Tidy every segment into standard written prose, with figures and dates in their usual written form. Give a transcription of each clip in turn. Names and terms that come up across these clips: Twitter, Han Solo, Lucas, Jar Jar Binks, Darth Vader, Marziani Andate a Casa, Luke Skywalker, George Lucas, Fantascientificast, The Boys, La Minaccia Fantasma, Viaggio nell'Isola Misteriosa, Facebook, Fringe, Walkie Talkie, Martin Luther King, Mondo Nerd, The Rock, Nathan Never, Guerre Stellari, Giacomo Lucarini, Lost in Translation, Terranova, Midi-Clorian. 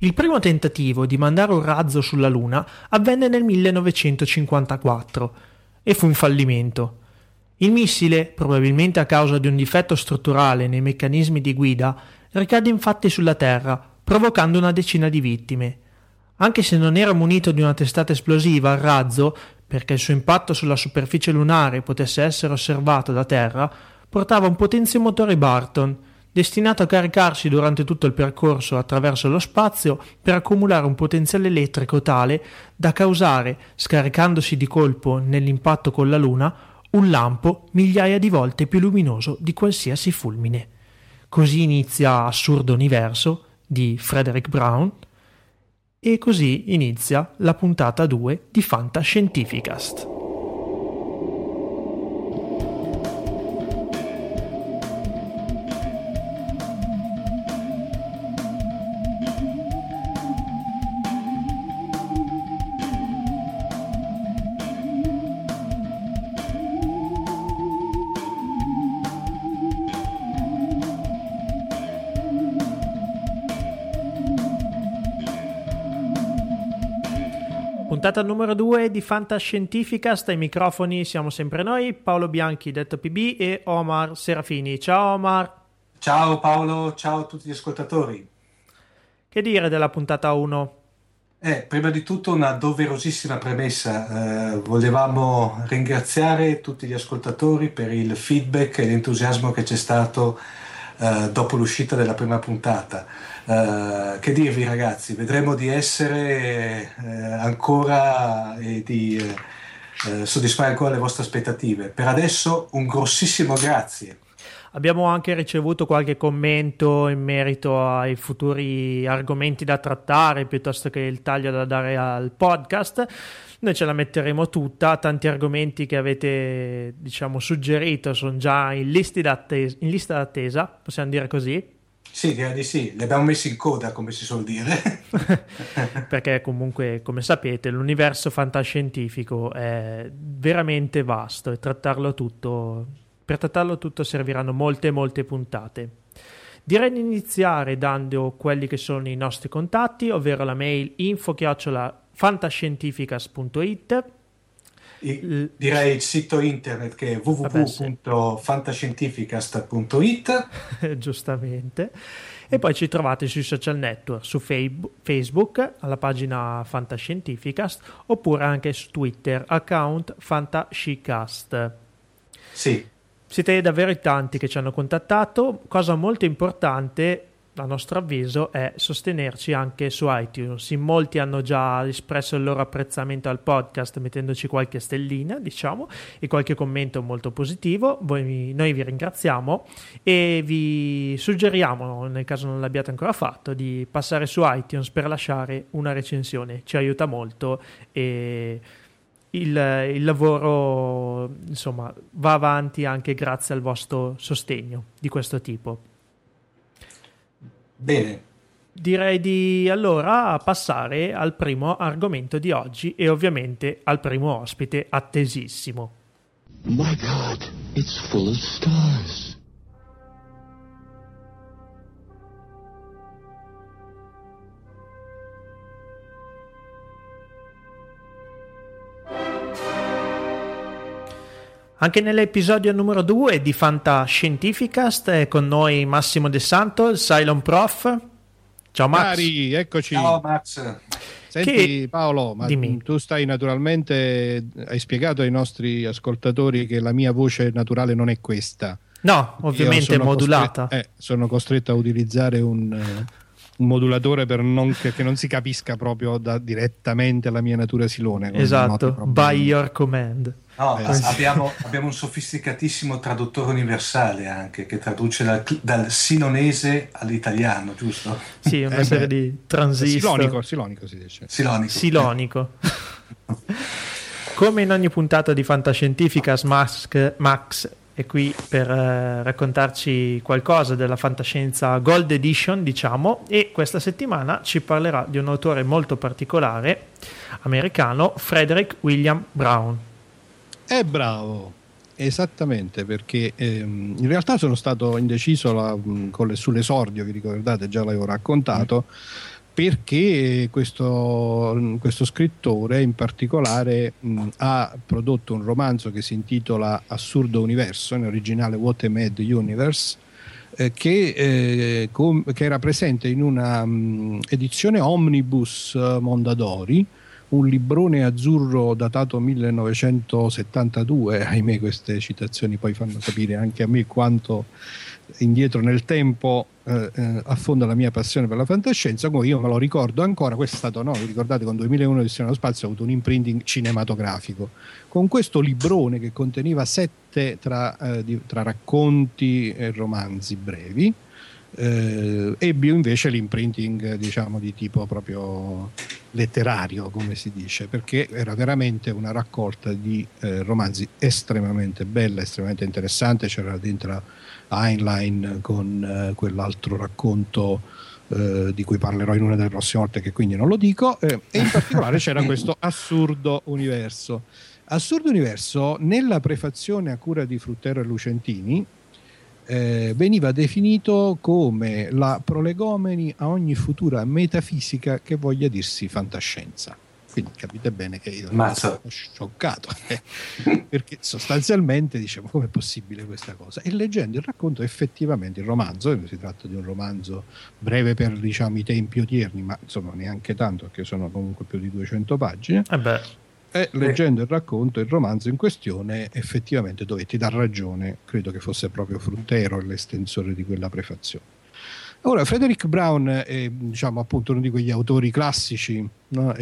Il primo tentativo di mandare un razzo sulla Luna avvenne nel 1954 e fu un fallimento. Il missile, probabilmente a causa di un difetto strutturale nei meccanismi di guida, ricadde infatti sulla Terra, provocando una decina di vittime. Anche se non era munito di una testata esplosiva, il razzo, perché il suo impatto sulla superficie lunare potesse essere osservato da Terra, portava un potenziomotore Barton, destinato a caricarsi durante tutto il percorso attraverso lo spazio per accumulare un potenziale elettrico tale da causare, scaricandosi di colpo nell'impatto con la Luna, un lampo migliaia di volte più luminoso di qualsiasi fulmine. Così inizia Assurdo Universo di Frederick Brown e così inizia la puntata 2 di Fantascientificast. Puntata numero 2 di Fantascientificast, ai microfoni siamo sempre noi, Paolo Bianchi detto PB e Omar Serafini. Ciao Omar. Ciao Paolo, ciao a tutti gli ascoltatori. Che dire della puntata 1? Prima di tutto una doverosissima premessa, volevamo ringraziare tutti gli ascoltatori per il feedback e l'entusiasmo che c'è stato dopo l'uscita della prima puntata. Che dirvi ragazzi, vedremo di essere ancora e di soddisfare ancora le vostre aspettative. Per adesso un grossissimo grazie. Abbiamo anche ricevuto qualche commento in merito ai futuri argomenti da trattare piuttosto che il taglio da dare al podcast. Noi ce la metteremo tutta, tanti argomenti che avete suggerito sono già in lista d'attesa, possiamo dire così. Sì, direi di sì, li abbiamo messi in coda, come si suol dire. Perché comunque, come sapete, l'universo fantascientifico è veramente vasto e per trattarlo tutto serviranno molte puntate. Direi di iniziare dando quelli che sono i nostri contatti, ovvero la mail info@fantascientificas.it. Direi il sito internet che è www.fantascientificast.it. Giustamente. E poi ci trovate sui social network, su Facebook alla pagina Fantascientificast, oppure anche su Twitter, account Fantascicast. Sì. Siete davvero in tanti che ci hanno contattato. Cosa molto importante, a nostro avviso, è sostenerci anche su iTunes. In molti hanno già espresso il loro apprezzamento al podcast mettendoci qualche stellina, e qualche commento molto positivo. Noi vi ringraziamo e vi suggeriamo, nel caso non l'abbiate ancora fatto, di passare su iTunes per lasciare una recensione. Ci aiuta molto e il lavoro va avanti anche grazie al vostro sostegno di questo tipo. Bene. Direi di allora passare al primo argomento di oggi e ovviamente al primo ospite attesissimo. My God, it's full of stars. Anche nell'episodio numero 2 di Fantascientificast è con noi Massimo De Santo, il Cylon Prof. Ciao Max. Cari, eccoci. Ciao Max. Senti Paolo, ma dimmi. Tu stai naturalmente, hai spiegato ai nostri ascoltatori che la mia voce naturale non è questa. No, ovviamente è modulata. Sono costretto a utilizzare un modulatore per non, che non si capisca proprio direttamente la mia natura silone. Esatto, by your command. No, abbiamo un sofisticatissimo traduttore universale anche che traduce dal silonese all'italiano, giusto? Sì, una serie di transistor. Silonico si dice. Silonico. Come in ogni puntata di Fantascientificast, Max è qui per raccontarci qualcosa della fantascienza Gold Edition, diciamo, e questa settimana ci parlerà di un autore molto particolare americano, Frederick William Brown. È bravo, esattamente, perché in realtà sono stato indeciso sull'esordio, vi ricordate, già l'avevo raccontato, perché questo scrittore in particolare ha prodotto un romanzo che si intitola Assurdo Universo, in originale What a Mad Universe, che era presente in una edizione omnibus Mondadori, un librone azzurro datato 1972, ahimè queste citazioni poi fanno capire anche a me quanto indietro nel tempo affonda la mia passione per la fantascienza. Come io me lo ricordo ancora, questo è stato, vi ricordate, con 2001 Odissea nello spazio ha avuto un imprinting cinematografico, con questo librone che conteneva 7 tra racconti e romanzi brevi. Ebbe invece l'imprinting, diciamo, di tipo proprio letterario, come si dice, perché era veramente una raccolta di romanzi estremamente bella, estremamente interessante. C'era dentro Heinlein con quell'altro racconto di cui parlerò in una delle prossime volte, che quindi non lo dico, e in particolare c'era questo Assurdo Universo. Assurdo Universo, nella prefazione a cura di Fruttero e Lucentini, veniva definito come la prolegomeni a ogni futura metafisica che voglia dirsi fantascienza. Quindi capite bene che io sono scioccato, perché sostanzialmente dicevo: com'è possibile questa cosa? E leggendo il racconto, effettivamente il romanzo, si tratta di un romanzo breve per, diciamo, i tempi odierni, ma insomma neanche tanto, perché sono comunque più di 200 pagine. E leggendo il racconto, il romanzo in questione, effettivamente dovetti dar ragione, credo che fosse proprio Fruttero l'estensore di quella prefazione. Ora, Frederick Brown è, diciamo, appunto uno di quegli autori classici, no?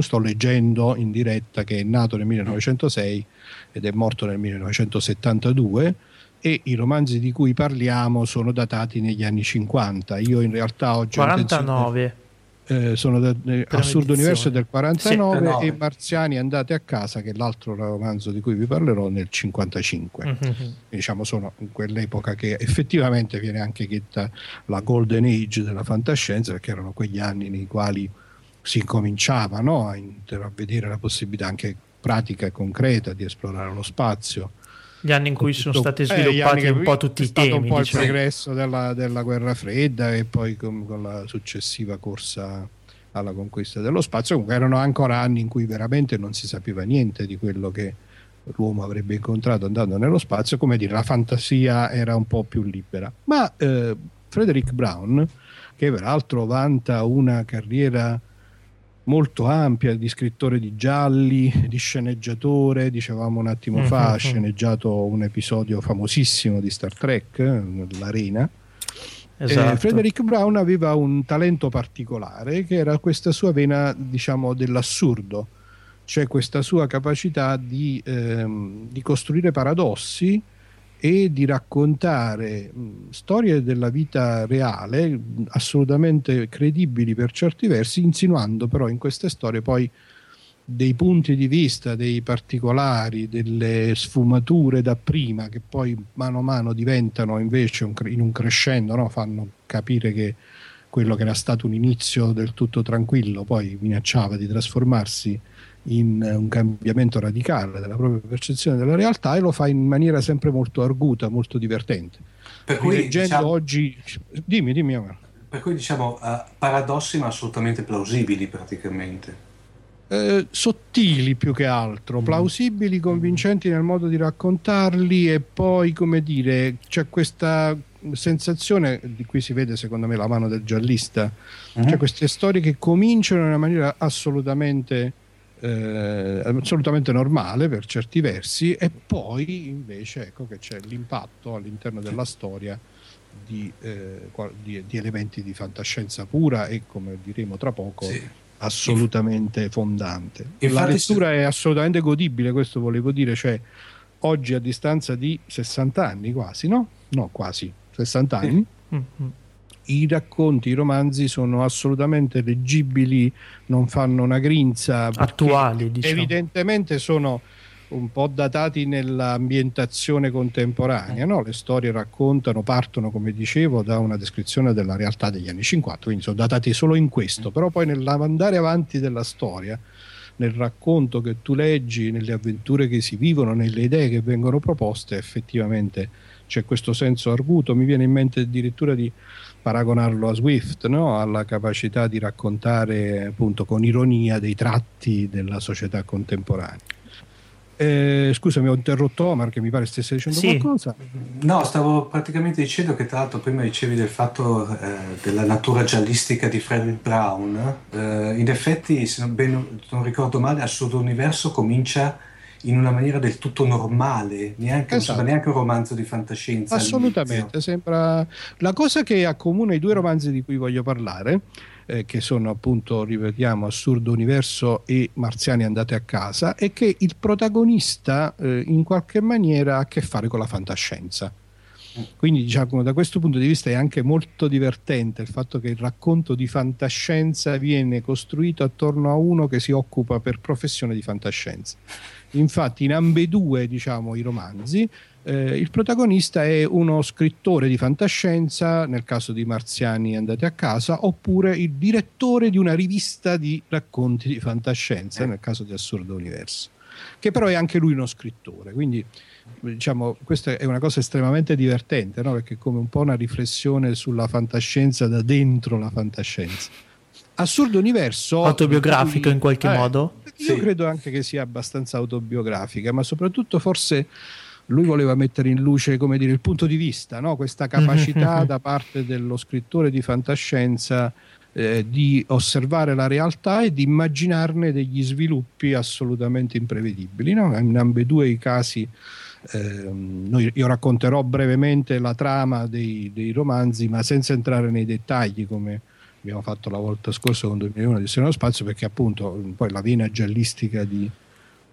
Sto leggendo in diretta che è nato nel 1906 ed è morto nel 1972, e i romanzi di cui parliamo sono datati negli anni 50. Io in realtà oggi 49. Sono Assurdo Universo del 49 e Marziani Andate a Casa, che è l'altro romanzo di cui vi parlerò, nel 55. Mm-hmm. Diciamo sono in quell'epoca che effettivamente viene anche detta la Golden Age della fantascienza, perché erano quegli anni nei quali si cominciava, no, a intravedere la possibilità anche pratica e concreta di esplorare lo spazio. Gli anni in cui sono stati sviluppati un po' tutti i temi. È stato un po' il progresso della Guerra Fredda e poi con la successiva corsa alla conquista dello spazio. Comunque erano ancora anni in cui veramente non si sapeva niente di quello che l'uomo avrebbe incontrato andando nello spazio. Come dire, la fantasia era un po' più libera. Ma Frederick Brown, che peraltro vanta una carriera molto ampia di scrittore di gialli, di sceneggiatore, dicevamo un attimo fa, ha sceneggiato un episodio famosissimo di Star Trek, l'Arena. Esatto. Frederick Brown aveva un talento particolare che era questa sua vena, diciamo, dell'assurdo, cioè questa sua capacità di costruire paradossi e di raccontare storie della vita reale assolutamente credibili per certi versi, insinuando però in queste storie poi dei punti di vista, dei particolari, delle sfumature da prima che poi mano a mano diventano invece in un crescendo, no? Fanno capire che quello che era stato un inizio del tutto tranquillo poi minacciava di trasformarsi in un cambiamento radicale della propria percezione della realtà, e lo fa in maniera sempre molto arguta, molto divertente. Per cui, leggendo oggi, dimmi Omar. Per cui diciamo paradossi ma assolutamente plausibili praticamente. Sottili più che altro, plausibili, convincenti nel modo di raccontarli, e poi, come dire, c'è questa sensazione di cui si vede secondo me la mano del giallista, cioè queste storie che cominciano in una maniera assolutamente normale per certi versi, e poi invece ecco che c'è l'impatto all'interno della storia di elementi di fantascienza pura e, come diremo tra poco, sì, assolutamente fondante. Infatti, la lettura è assolutamente godibile, questo volevo dire, cioè oggi a distanza di 60 anni quasi, no quasi 60 anni, i racconti, i romanzi sono assolutamente leggibili, non fanno una grinza, attuali diciamo. Evidentemente sono un po' datati nell'ambientazione contemporanea, no? Le storie partono, come dicevo, da una descrizione della realtà degli anni 50, quindi sono datati solo in questo, però poi nell'andare avanti della storia, nel racconto che tu leggi, nelle avventure che si vivono, nelle idee che vengono proposte, effettivamente c'è questo senso arguto. Mi viene in mente addirittura di paragonarlo a Swift, no? Alla capacità di raccontare appunto con ironia dei tratti della società contemporanea. Scusami, ho interrotto Omar che mi pare stesse dicendo qualcosa. No, stavo praticamente dicendo che tra l'altro prima dicevi del fatto della natura giallistica di Frederick Brown. In effetti, se non ricordo male, Assurdo Universo comincia in una maniera del tutto normale, neanche un romanzo di fantascienza. Assolutamente, sembra la cosa che accomuna i due romanzi di cui voglio parlare, che sono appunto, ripetiamo, Assurdo Universo e Marziani Andate a Casa, è che il protagonista in qualche maniera ha a che fare con la fantascienza. Quindi diciamo, da questo punto di vista è anche molto divertente il fatto che il racconto di fantascienza viene costruito attorno a uno che si occupa per professione di fantascienza. Infatti in ambedue, diciamo, i romanzi il protagonista è uno scrittore di fantascienza, nel caso di Marziani Andate a Casa, oppure il direttore di una rivista di racconti di fantascienza, nel caso di Assurdo Universo, che però è anche lui uno scrittore, quindi diciamo questa è una cosa estremamente divertente, no? Perché è come un po' una riflessione sulla fantascienza da dentro la fantascienza. Assurdo Universo autobiografico in qualche modo? Io credo anche che sia abbastanza autobiografica, ma soprattutto forse lui voleva mettere in luce, come dire, il punto di vista, no? Questa capacità da parte dello scrittore di fantascienza di osservare la realtà e di immaginarne degli sviluppi assolutamente imprevedibili, no? In ambedue i casi io racconterò brevemente la trama dei romanzi, ma senza entrare nei dettagli come abbiamo fatto la volta scorsa con 2001 di Seno Spazio, perché appunto poi la vena giallistica di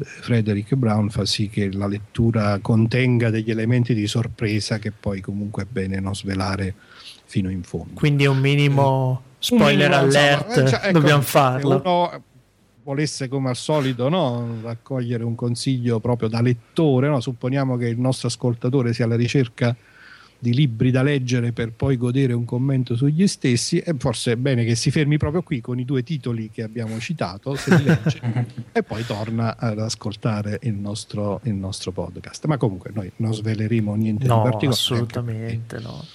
Frederick Brown fa sì che la lettura contenga degli elementi di sorpresa che poi comunque è bene non svelare fino in fondo. Quindi è un minimo spoiler alert, dobbiamo farlo. Se uno volesse, come al solito, raccogliere un consiglio proprio da lettore, supponiamo che il nostro ascoltatore sia alla ricerca di libri da leggere per poi godere un commento sugli stessi, e forse è bene che si fermi proprio qui con i due titoli che abbiamo citato, se li legge, e poi torna ad ascoltare il nostro podcast. Ma comunque noi non sveleremo niente di particolare. Assolutamente no.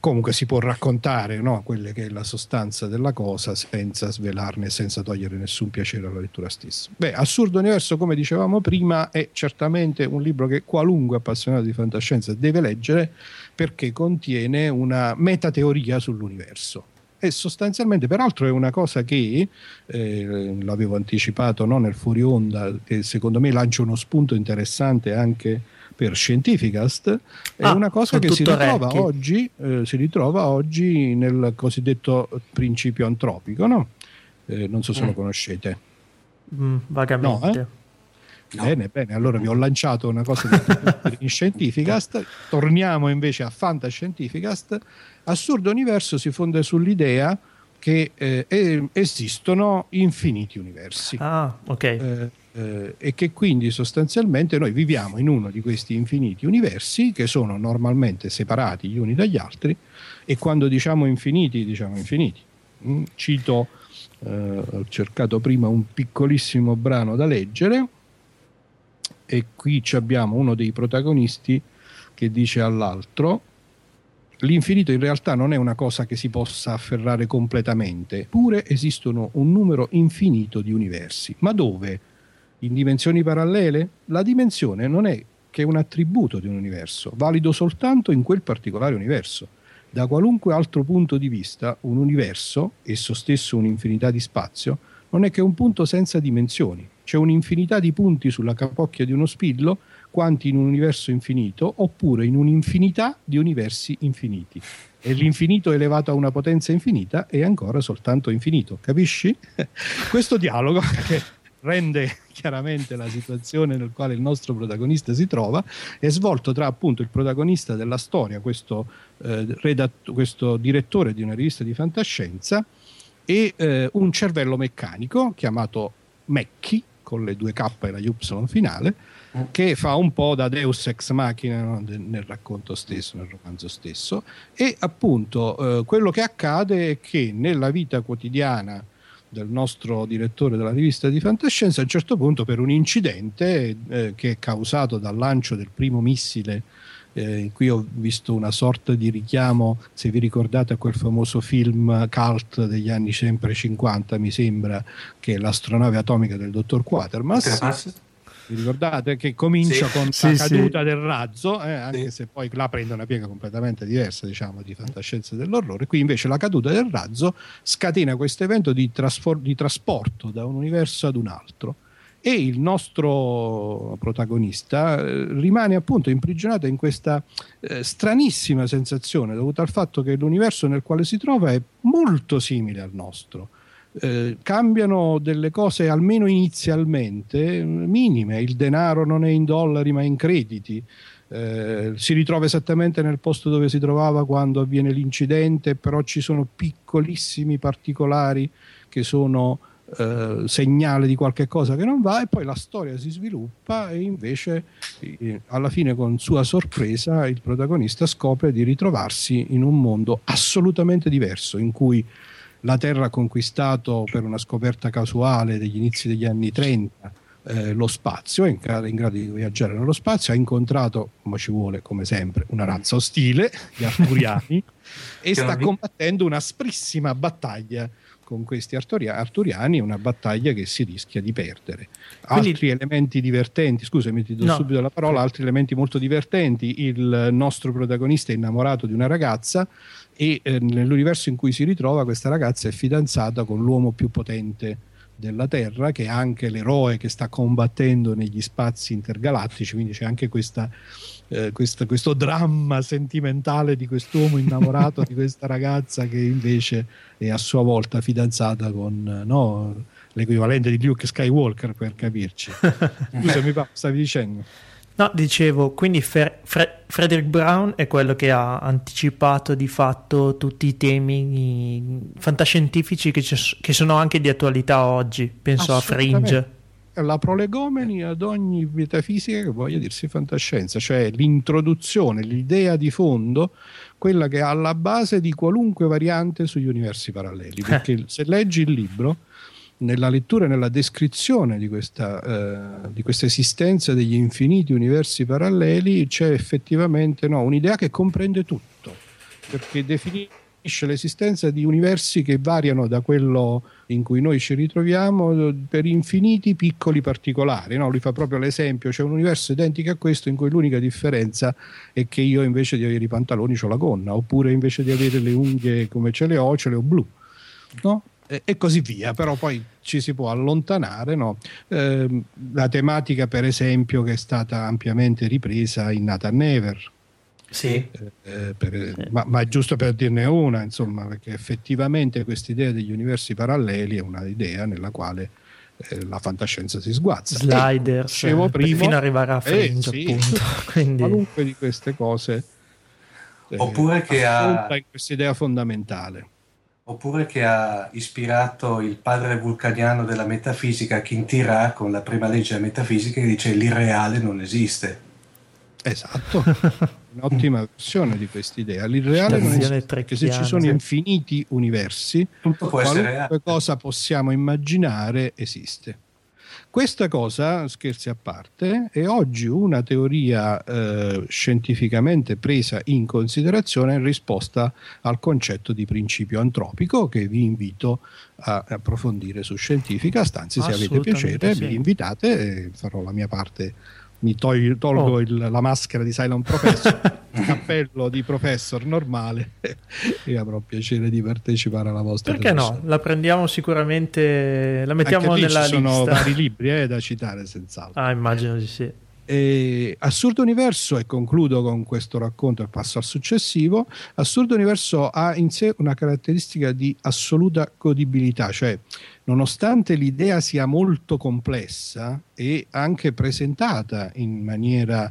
Comunque si può raccontare quella che è la sostanza della cosa senza svelarne, senza togliere nessun piacere alla lettura stessa. Assurdo Universo, come dicevamo prima, è certamente un libro che qualunque appassionato di fantascienza deve leggere, perché contiene una metateoria sull'universo. E sostanzialmente, peraltro, è una cosa che l'avevo anticipato nel fuori onda, che secondo me lancia uno spunto interessante anche per Scientificast, è una cosa che si ritrova oggi nel cosiddetto principio antropico, non so se lo conoscete. Vagamente. No. Bene, allora vi ho lanciato una cosa di Scientificast. Torniamo invece a Fantascientificast. Assurdo Universo si fonda sull'idea che esistono infiniti universi. Ah, ok. e che quindi sostanzialmente noi viviamo in uno di questi infiniti universi che sono normalmente separati gli uni dagli altri, e quando diciamo infiniti. Cito, ho cercato prima un piccolissimo brano da leggere, e qui abbiamo uno dei protagonisti che dice all'altro: l'infinito in realtà non è una cosa che si possa afferrare completamente, pure esistono un numero infinito di universi. Ma dove? In dimensioni parallele? La dimensione non è che un attributo di un universo, valido soltanto in quel particolare universo. Da qualunque altro punto di vista, un universo, esso stesso un'infinità di spazio, non è che un punto senza dimensioni. C'è un'infinità di punti sulla capocchia di uno spillo, quanti in un universo infinito, oppure in un'infinità di universi infiniti. E l'infinito elevato a una potenza infinita è ancora soltanto infinito, capisci? Questo dialogo che rende chiaramente la situazione nel quale il nostro protagonista si trova è svolto tra appunto il protagonista della storia, questo direttore di una rivista di fantascienza, e un cervello meccanico chiamato Mecchi, con le due K e la Y finale, che fa un po' da Deus ex machina, no? Nel racconto stesso, nel romanzo stesso. E appunto quello che accade è che nella vita quotidiana del nostro direttore della rivista di fantascienza, a un certo punto, per un incidente che è causato dal lancio del primo missile, qui ho visto una sorta di richiamo, se vi ricordate, a quel famoso film cult degli anni sempre 50, mi sembra, che è l'astronave atomica del dottor Quatermass. Vi ricordate che comincia con la caduta del razzo, anche se poi la prende una piega completamente diversa, diciamo, di fantascienza dell'orrore. Qui invece la caduta del razzo scatena questo evento di trasporto da un universo ad un altro, e il nostro protagonista rimane appunto imprigionato in questa stranissima sensazione dovuta al fatto che l'universo nel quale si trova è molto simile al nostro. Cambiano delle cose, almeno inizialmente, minime. Il denaro non è in dollari ma in crediti, si ritrova esattamente nel posto dove si trovava quando avviene l'incidente, però ci sono piccolissimi particolari che sono segnale di qualche cosa che non va, e poi la storia si sviluppa, e invece alla fine, con sua sorpresa, il protagonista scopre di ritrovarsi in un mondo assolutamente diverso, in cui la Terra ha conquistato, per una scoperta casuale degli inizi degli anni 30, lo spazio, è in grado di viaggiare nello spazio, ha incontrato, ma ci vuole come sempre, una razza ostile, gli arturiani, e sta combattendo una asprissima battaglia con questi arturiani, una battaglia che si rischia di perdere. Quindi, altri elementi divertenti, scusami, ti do subito la parola, altri elementi molto divertenti: il nostro protagonista è innamorato di una ragazza, e nell'universo in cui si ritrova questa ragazza è fidanzata con l'uomo più potente della Terra, che è anche l'eroe che sta combattendo negli spazi intergalattici, quindi c'è anche questo dramma sentimentale di quest'uomo innamorato di questa ragazza, che invece è a sua volta fidanzata con l'equivalente di Luke Skywalker, per capirci. Scusami, stavi dicendo? No, dicevo, quindi Frederick Brown è quello che ha anticipato di fatto tutti i temi fantascientifici che sono anche di attualità oggi. Penso a Fringe. La prolegomeni ad ogni metafisica che voglia dirsi fantascienza, cioè l'introduzione, l'idea di fondo, quella che è alla base di qualunque variante sugli universi paralleli. Perché se leggi il libro, nella lettura e nella descrizione di questa esistenza degli infiniti universi paralleli c'è effettivamente un'idea che comprende tutto, perché definisce l'esistenza di universi che variano da quello in cui noi ci ritroviamo per infiniti piccoli particolari. Lui fa proprio l'esempio: c'è un universo identico a questo in cui l'unica differenza è che io, invece di avere i pantaloni, ho la gonna, oppure invece di avere le unghie come ce le ho blu, e così via. Però poi ci si può allontanare, la tematica, per esempio, che è stata ampiamente ripresa in Nathan Never, ma è giusto per dirne una, insomma, perché effettivamente quest'idea degli universi paralleli è una idea nella quale la fantascienza si sguazza. Slider, fino ad arrivare a Fringe, appunto. Quindi, qualunque di queste cose, oppure che ha questa idea fondamentale. oppure che ha ispirato il padre vulcaniano della metafisica Quintira con la prima legge della metafisica che dice l'irreale non esiste. Esatto, un'ottima versione di quest'idea. L'irreale non esiste perché se ci sono infiniti universi, tutto può essere reale. Cosa possiamo immaginare esiste. Questa cosa, scherzi a parte, è oggi una teoria scientificamente presa in considerazione in risposta al concetto di principio antropico che vi invito a approfondire su Scientificast. Anzi, se avete piacere, vi invitate, farò la mia parte. Mi tolgo la maschera di Silent Professor, il cappello di professor normale e avrò piacere di partecipare alla vostra trasmissione. No? La prendiamo sicuramente, la mettiamo anche lì nella lista. Ci sono vari libri da citare senz'altro. Immagino di sì. Assurdo Universo, e concludo con questo racconto e passo al successivo. Assurdo Universo ha in sé una caratteristica di assoluta godibilità, cioè nonostante l'idea sia molto complessa e anche presentata in maniera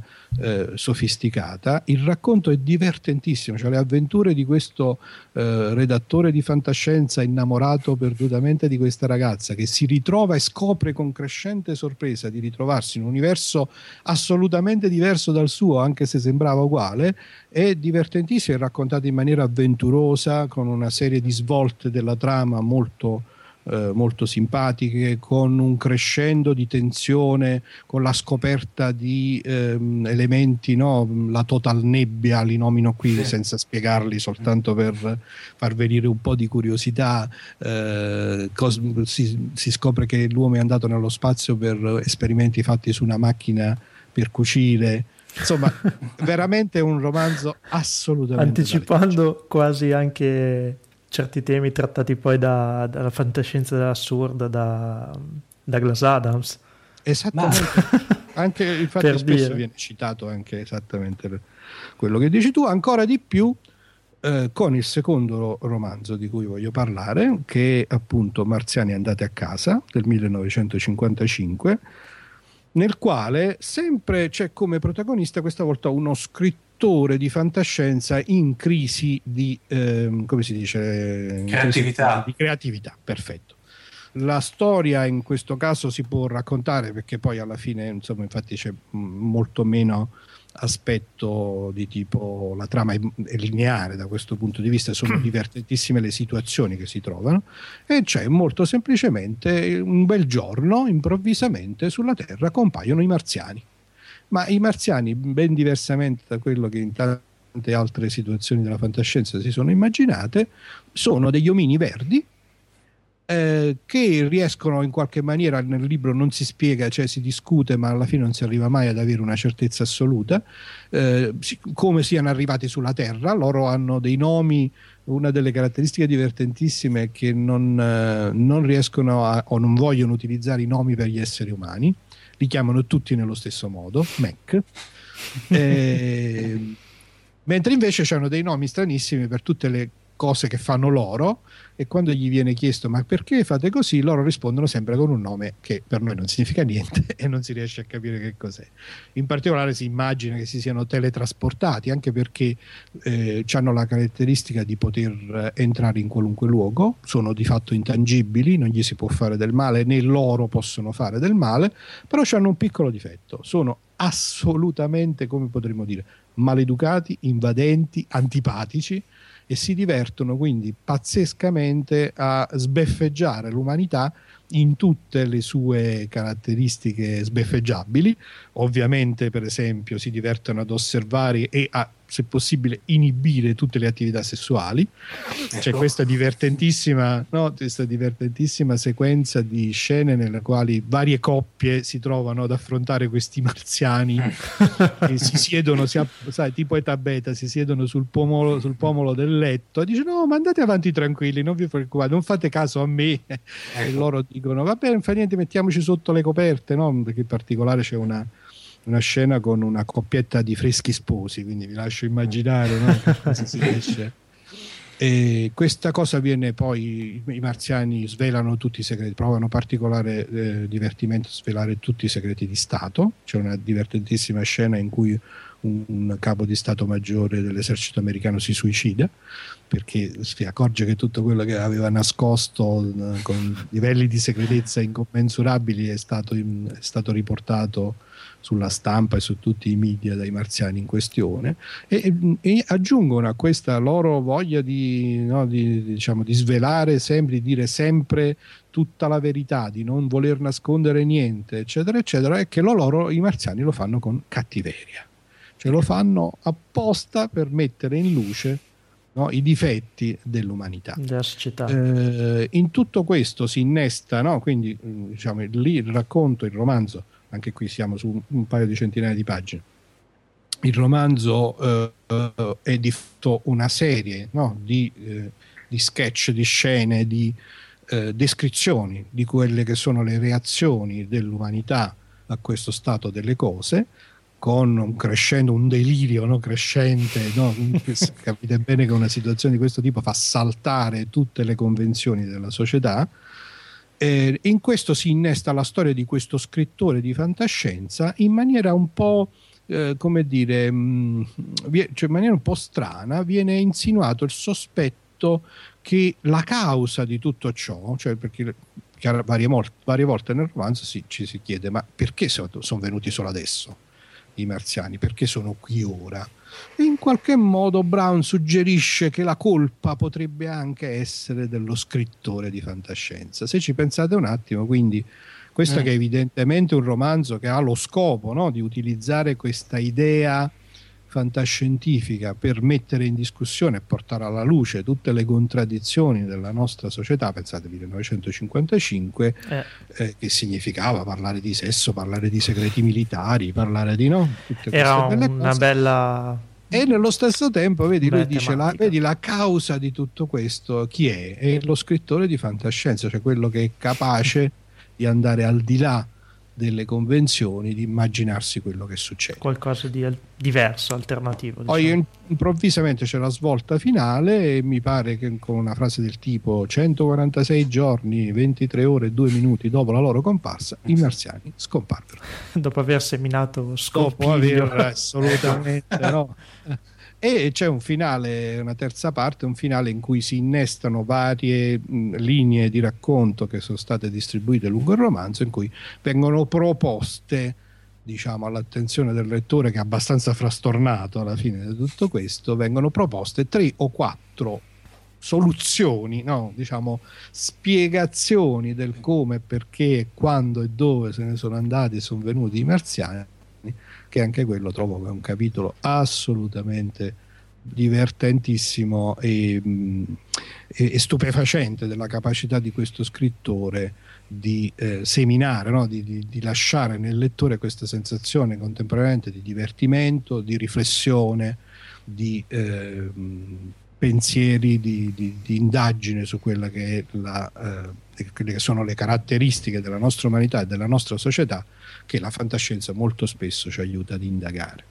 sofisticata, il racconto è divertentissimo, cioè le avventure di questo redattore di fantascienza innamorato perdutamente di questa ragazza che si ritrova e scopre con crescente sorpresa di ritrovarsi in un universo assolutamente diverso dal suo, anche se sembrava uguale, è divertentissimo, è raccontato in maniera avventurosa con una serie di svolte della trama molto simpatiche, con un crescendo di tensione, con la scoperta di elementi, no? La total nebbia, li nomino qui senza spiegarli, soltanto per far venire un po' di curiosità. Si scopre che l'uomo è andato nello spazio per esperimenti fatti su una macchina per cucire. Insomma, veramente un romanzo assolutamente anticipando quasi anche certi temi trattati poi dalla fantascienza dell'assurda, da Douglas Adams. Esattamente. Anche infatti per spesso dire. Viene citato anche esattamente quello che dici tu, ancora di più con il secondo romanzo di cui voglio parlare, che è appunto Marziani Andate a Casa del 1955, nel quale sempre c'è come protagonista questa volta uno scrittore di fantascienza in crisi di come si dice? Creatività. Di creatività, perfetto. La storia in questo caso si può raccontare perché poi alla fine, insomma, infatti c'è molto meno aspetto di tipo, la trama è lineare da questo punto di vista, sono divertentissime le situazioni che si trovano, e c'è molto semplicemente un bel giorno improvvisamente sulla Terra compaiono i marziani, ma i marziani, ben diversamente da quello che in tante altre situazioni della fantascienza si sono immaginate, sono degli omini verdi che riescono in qualche maniera, nel libro non si spiega, cioè si discute ma alla fine non si arriva mai ad avere una certezza assoluta come siano arrivati sulla Terra. Loro hanno dei nomi, una delle caratteristiche divertentissime è che non riescono o non vogliono utilizzare i nomi per gli esseri umani, li chiamano tutti nello stesso modo, Mac mentre invece hanno dei nomi stranissimi per tutte le cose che fanno loro, e quando gli viene chiesto ma perché fate così, loro rispondono sempre con un nome che per noi non significa niente e non si riesce a capire che cos'è. In particolare si immagina che si siano teletrasportati, anche perché hanno la caratteristica di poter entrare in qualunque luogo, sono di fatto intangibili, non gli si può fare del male né loro possono fare del male, però hanno un piccolo difetto, sono assolutamente, come potremmo dire, maleducati, invadenti, antipatici, e si divertono quindi pazzescamente a sbeffeggiare l'umanità in tutte le sue caratteristiche sbeffeggiabili. Ovviamente, per esempio, si divertono ad osservare e a, se possibile, inibire tutte le attività sessuali. C'è questa divertentissima sequenza di scene nelle quali varie coppie si trovano ad affrontare questi marziani che si siedono, sai, tipo età beta, si siedono sul pomolo del letto e dice no, ma andate avanti tranquilli, non vi preoccupate, non fate caso a me. E loro dicono va bene, non fa niente, mettiamoci sotto le coperte, no? Perché in particolare c'è una scena con una coppietta di freschi sposi, quindi vi lascio immaginare, no? Si riesce. E questa cosa viene poi, i marziani svelano tutti i segreti, provano particolare divertimento a svelare tutti i segreti di Stato. C'è una divertentissima scena in cui un capo di stato maggiore dell'esercito americano si suicida perché si accorge che tutto quello che aveva nascosto con livelli di segretezza incommensurabili è stato riportato sulla stampa e su tutti i media dai marziani in questione, e aggiungono a questa loro voglia di svelare sempre, di dire sempre tutta la verità, di non voler nascondere niente, eccetera, eccetera, è che i marziani lo fanno con cattiveria, cioè lo fanno apposta per mettere in luce, no, i difetti dell'umanità, della società. In tutto questo si innesta, no? Quindi il racconto, il romanzo, anche qui siamo su un paio di centinaia di pagine. Il romanzo è di fatto una serie, no? di sketch, di scene, di descrizioni di quelle che sono le reazioni dell'umanità a questo stato delle cose, con un delirio, no? Crescente, no? Capite bene che una situazione di questo tipo fa saltare tutte le convenzioni della società. In questo si innesta la storia di questo scrittore di fantascienza in maniera un po', in maniera un po' strana, viene insinuato il sospetto che la causa di tutto ciò, cioè perché varie volte nel romanzo ci si chiede: ma perché sono venuti solo adesso i marziani? Perché sono qui ora? E in qualche modo Brown suggerisce che la colpa potrebbe anche essere dello scrittore di fantascienza. Se ci pensate un attimo, quindi questo che è evidentemente un romanzo che ha lo scopo, no, di utilizzare questa idea fantascientifica per mettere in discussione e portare alla luce tutte le contraddizioni della nostra società, pensate 1955, che significava parlare di sesso, parlare di segreti militari, parlare di no, tutte queste cose. Bella. E nello stesso tempo, vedi, lui dice: la causa di tutto questo chi è? È lo scrittore di fantascienza, cioè quello che è capace di andare al di là delle convenzioni, di immaginarsi quello che succede, qualcosa di diverso, alternativo, diciamo. Poi improvvisamente c'è la svolta finale e mi pare che con una frase del tipo 146 giorni 23 ore e 2 minuti dopo la loro comparsa i marziani scomparvero dopo aver seminato scopo, assolutamente no. E c'è un finale, una terza parte, un finale in cui si innestano varie linee di racconto che sono state distribuite lungo il romanzo, in cui vengono proposte, diciamo, all'attenzione del lettore, che è abbastanza frastornato alla fine di tutto questo, vengono proposte 3 o 4 soluzioni, no? Diciamo spiegazioni del come, perché, quando e dove se ne sono andati e sono venuti i marziani, che anche quello trovo che è un capitolo assolutamente divertentissimo e stupefacente della capacità di questo scrittore di seminare, no? di lasciare nel lettore questa sensazione contemporaneamente di divertimento, di riflessione, di pensieri, di indagine su quella che è quelle che sono le caratteristiche della nostra umanità e della nostra società, che la fantascienza molto spesso ci aiuta ad indagare.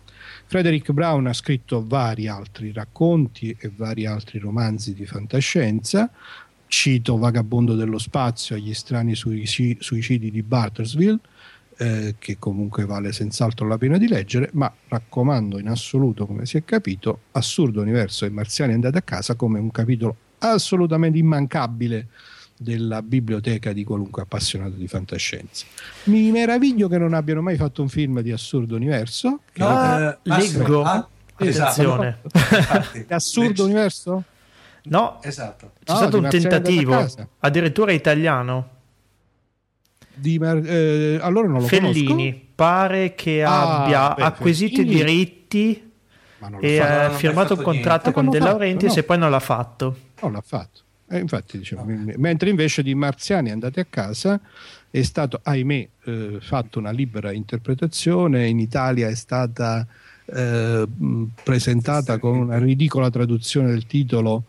Frederick Brown ha scritto vari altri racconti e vari altri romanzi di fantascienza. Cito Vagabondo dello spazio, Agli strani suicidi di Bartlesville, che comunque vale senz'altro la pena di leggere, ma raccomando in assoluto, come si è capito, Assurdo Universo e Marziani Andate a Casa come un capitolo assolutamente immancabile della biblioteca di qualunque appassionato di fantascienza. Mi meraviglio che non abbiano mai fatto un film di Assurdo Universo. Leggo. Attenzione. Esatto. Assurdo Universo? No, esatto. C'è stato un tentativo, addirittura italiano. Allora non lo Fellini conosco. Pare che abbia acquisito i diritti e ha firmato un contratto con De Laurenti, no. E poi non l'ha fatto. Non l'ha fatto. Infatti, diciamo, mentre invece di Marziani Andate a Casa è stato, ahimè, fatto una libera interpretazione. In Italia è stata presentata con una ridicola traduzione del titolo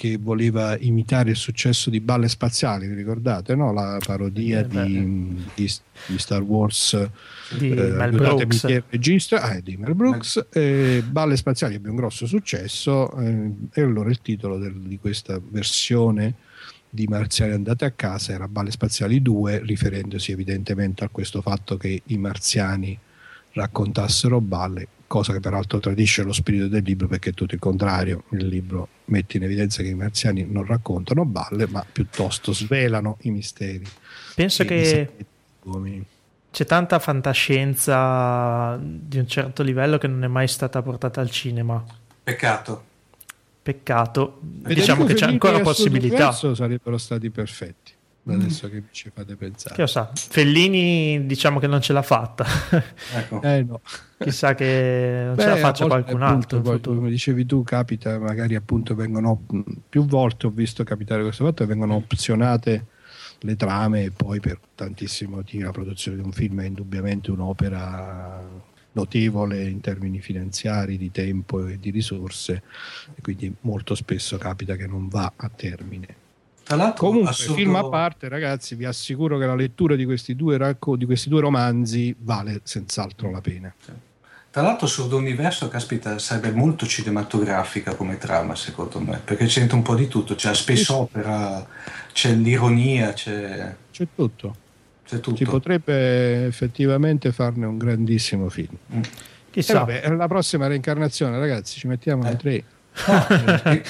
che voleva imitare il successo di Balle Spaziali, vi ricordate, no? La parodia di Star Wars di Mel Brooks. Di Mel Brooks. Balle Spaziali ebbe un grosso successo, e allora il titolo di questa versione di Marziani Andate a Casa era Balle Spaziali 2, riferendosi evidentemente a questo fatto che i marziani raccontassero balle, cosa che peraltro tradisce lo spirito del libro, perché è tutto il contrario. Il libro mette in evidenza che i marziani non raccontano balle, ma piuttosto svelano i misteri. Penso che c'è tanta fantascienza di un certo livello che non è mai stata portata al cinema. Peccato. Diciamo che c'è ancora possibilità. Sarebbero stati perfetti. Adesso che ci fate pensare, che lo sa, Fellini diciamo che non ce l'ha fatta. Ecco. No. Chissà che non ce la faccia qualcun altro. Poi, come dicevi tu, capita, magari appunto vengono più volte, ho visto capitare questo fatto, vengono opzionate le trame e poi per tantissimi motivi la produzione di un film è indubbiamente un'opera notevole in termini finanziari, di tempo e di risorse, e quindi molto spesso capita che non va a termine. Comunque, film a parte, ragazzi, vi assicuro che la lettura di questi due romanzi vale senz'altro la pena. Tra l'altro Assurdo Universo, caspita, sarebbe molto cinematografica come trama, secondo me, perché c'entra un po' di tutto, c'è la space opera, c'è l'ironia, c'è tutto. C'è tutto. Si potrebbe effettivamente farne un grandissimo film. Chissà. Vabbè, la prossima reincarnazione, ragazzi, ci mettiamo le tre.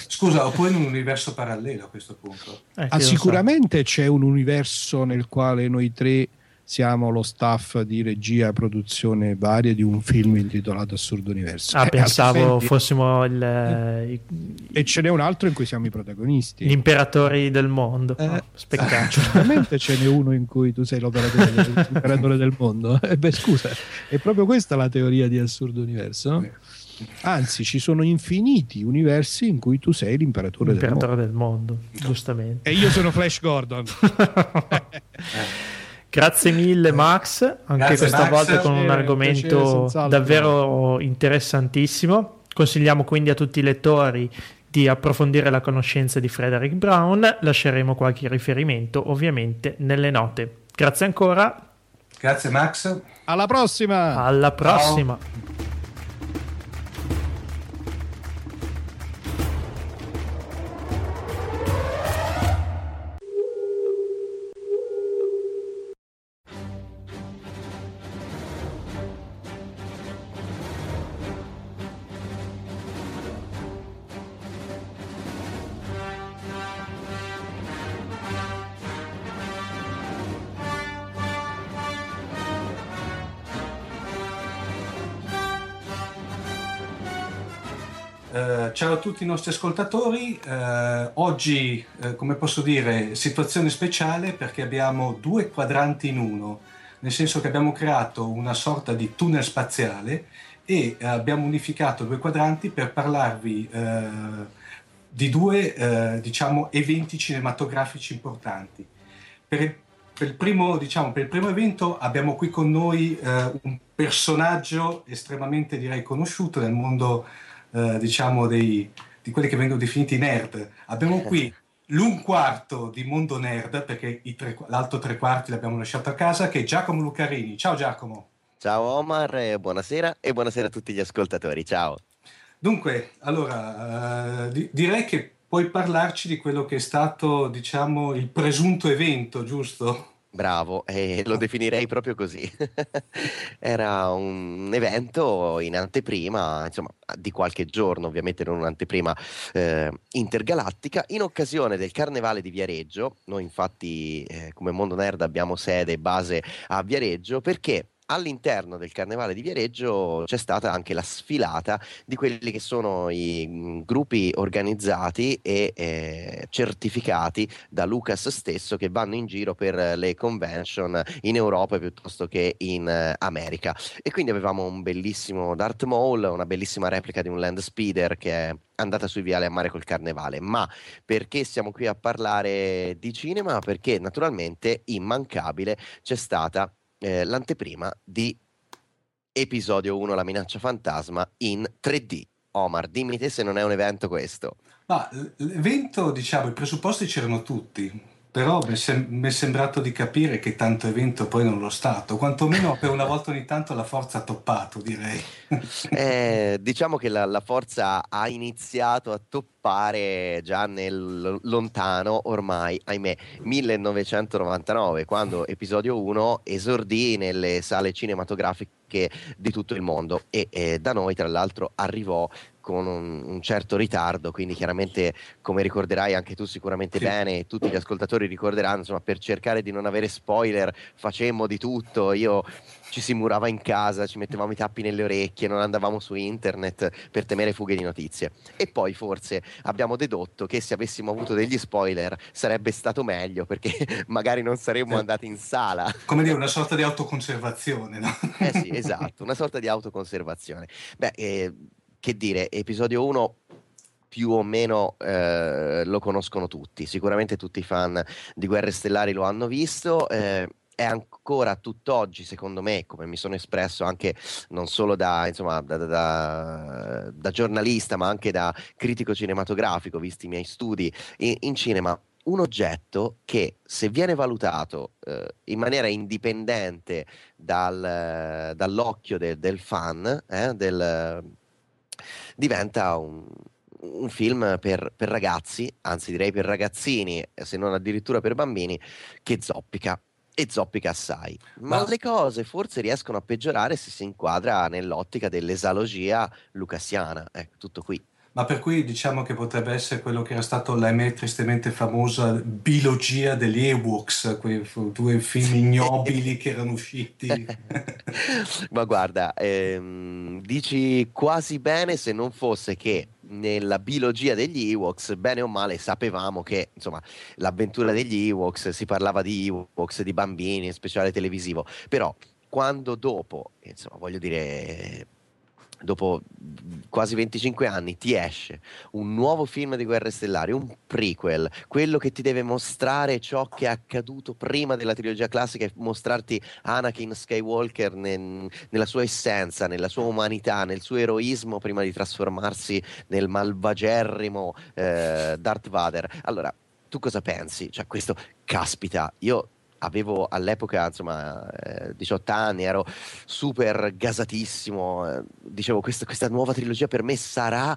Scusa, oppure in un universo parallelo a questo punto. Sicuramente so. C'è un universo nel quale noi tre siamo lo staff di regia, produzione varie di un film intitolato Assurdo Universo. Pensavo fossimo e ce n'è un altro in cui siamo i protagonisti. Gli imperatori del mondo. Spettacolo. Sicuramente ce n'è uno in cui tu sei l'imperatore del mondo. Beh, scusa, è proprio questa la teoria di Assurdo Universo, no? Anzi, ci sono infiniti universi in cui tu sei l'imperatore del mondo. Giustamente. E io sono Flash Gordon. Grazie mille Max, volta con un argomento davvero interessantissimo. Consigliamo quindi a tutti i lettori di approfondire la conoscenza di Frederick Brown, lasceremo qualche riferimento ovviamente nelle note. Grazie ancora. Grazie Max. Alla prossima. Ciao. Ciao a tutti i nostri ascoltatori, oggi come posso dire situazione speciale, perché abbiamo due quadranti in uno, nel senso che abbiamo creato una sorta di tunnel spaziale e abbiamo unificato due quadranti per parlarvi di due diciamo eventi cinematografici importanti. Per il primo evento abbiamo qui con noi un personaggio estremamente direi conosciuto nel mondo diciamo di quelli che vengono definiti nerd. Abbiamo qui l'un quarto di Mondo Nerd, perché l'altro tre quarti l'abbiamo lasciato a casa, che è Giacomo Lucarini. Ciao Giacomo. Ciao Omar, buonasera a tutti gli ascoltatori, ciao. Dunque, allora direi che puoi parlarci di quello che è stato diciamo il presunto evento, giusto? Bravo, lo definirei proprio così. Era un evento in anteprima, insomma, di qualche giorno, ovviamente non un'anteprima intergalattica, in occasione del Carnevale di Viareggio. Noi infatti come Mondo Nerd abbiamo sede e base a Viareggio, perché all'interno del Carnevale di Viareggio c'è stata anche la sfilata di quelli che sono i gruppi organizzati e certificati da Lucas stesso, che vanno in giro per le convention in Europa piuttosto che in America. E quindi avevamo un bellissimo Darth Maul, una bellissima replica di un Land Speeder che è andata sui viali a mare col Carnevale. Ma perché siamo qui a parlare di cinema? Perché naturalmente, immancabile, c'è stata l'anteprima di Episodio 1, La minaccia fantasma, in 3D. Omar, dimmi te se non è un evento questo. Ma l'evento, diciamo, i presupposti c'erano tutti, però mi è sembrato di capire che tanto evento poi non lo stato, quantomeno per una volta ogni tanto la forza ha toppato, direi. Diciamo che la forza ha iniziato a toppare già nel lontano, ormai, ahimè, 1999, quando Episodio 1 esordì nelle sale cinematografiche che di tutto il mondo, e da noi tra l'altro arrivò con un certo ritardo, quindi chiaramente, come ricorderai anche tu sicuramente sì, bene, tutti gli ascoltatori ricorderanno, insomma, per cercare di non avere spoiler facemmo di tutto, io ci si murava in casa, ci mettevamo i tappi nelle orecchie, non andavamo su internet per temere fughe di notizie, e poi forse abbiamo dedotto che se avessimo avuto degli spoiler sarebbe stato meglio, perché magari non saremmo andati in sala, come dire, una sorta di autoconservazione, no? Sì, esatto, una sorta di autoconservazione. Che dire, episodio 1 più o meno lo conoscono tutti, sicuramente tutti i fan di Guerre Stellari lo hanno visto, è ancora tutt'oggi, secondo me, come mi sono espresso anche non solo da giornalista ma anche da critico cinematografico, visti i miei studi in cinema, un oggetto che, se viene valutato in maniera indipendente dall'occhio del fan, diventa un film per ragazzi, anzi direi per ragazzini, se non addirittura per bambini, che zoppica, e zoppica assai. Ma le cose forse riescono a peggiorare se si inquadra nell'ottica dell'esalogia lucasiana, tutto qui. Ma per cui diciamo che potrebbe essere quello che era stato la me tristemente famosa biologia degli Ewoks, quei due film ignobili che erano usciti. Ma guarda, dici quasi bene, se non fosse che nella biologia degli Ewoks, bene o male, sapevamo che, insomma, l'avventura degli Ewoks, si parlava di Ewoks, di bambini, in speciale televisivo, però quando dopo, insomma, voglio dire, dopo quasi 25 anni ti esce un nuovo film di Guerre Stellari, un prequel, quello che ti deve mostrare ciò che è accaduto prima della trilogia classica e mostrarti Anakin Skywalker nella sua essenza, nella sua umanità, nel suo eroismo prima di trasformarsi nel malvagerrimo Darth Vader. Allora, tu cosa pensi? Cioè, questo, caspita, io avevo all'epoca, insomma, 18 anni, ero super gasatissimo, dicevo questa nuova trilogia per me sarà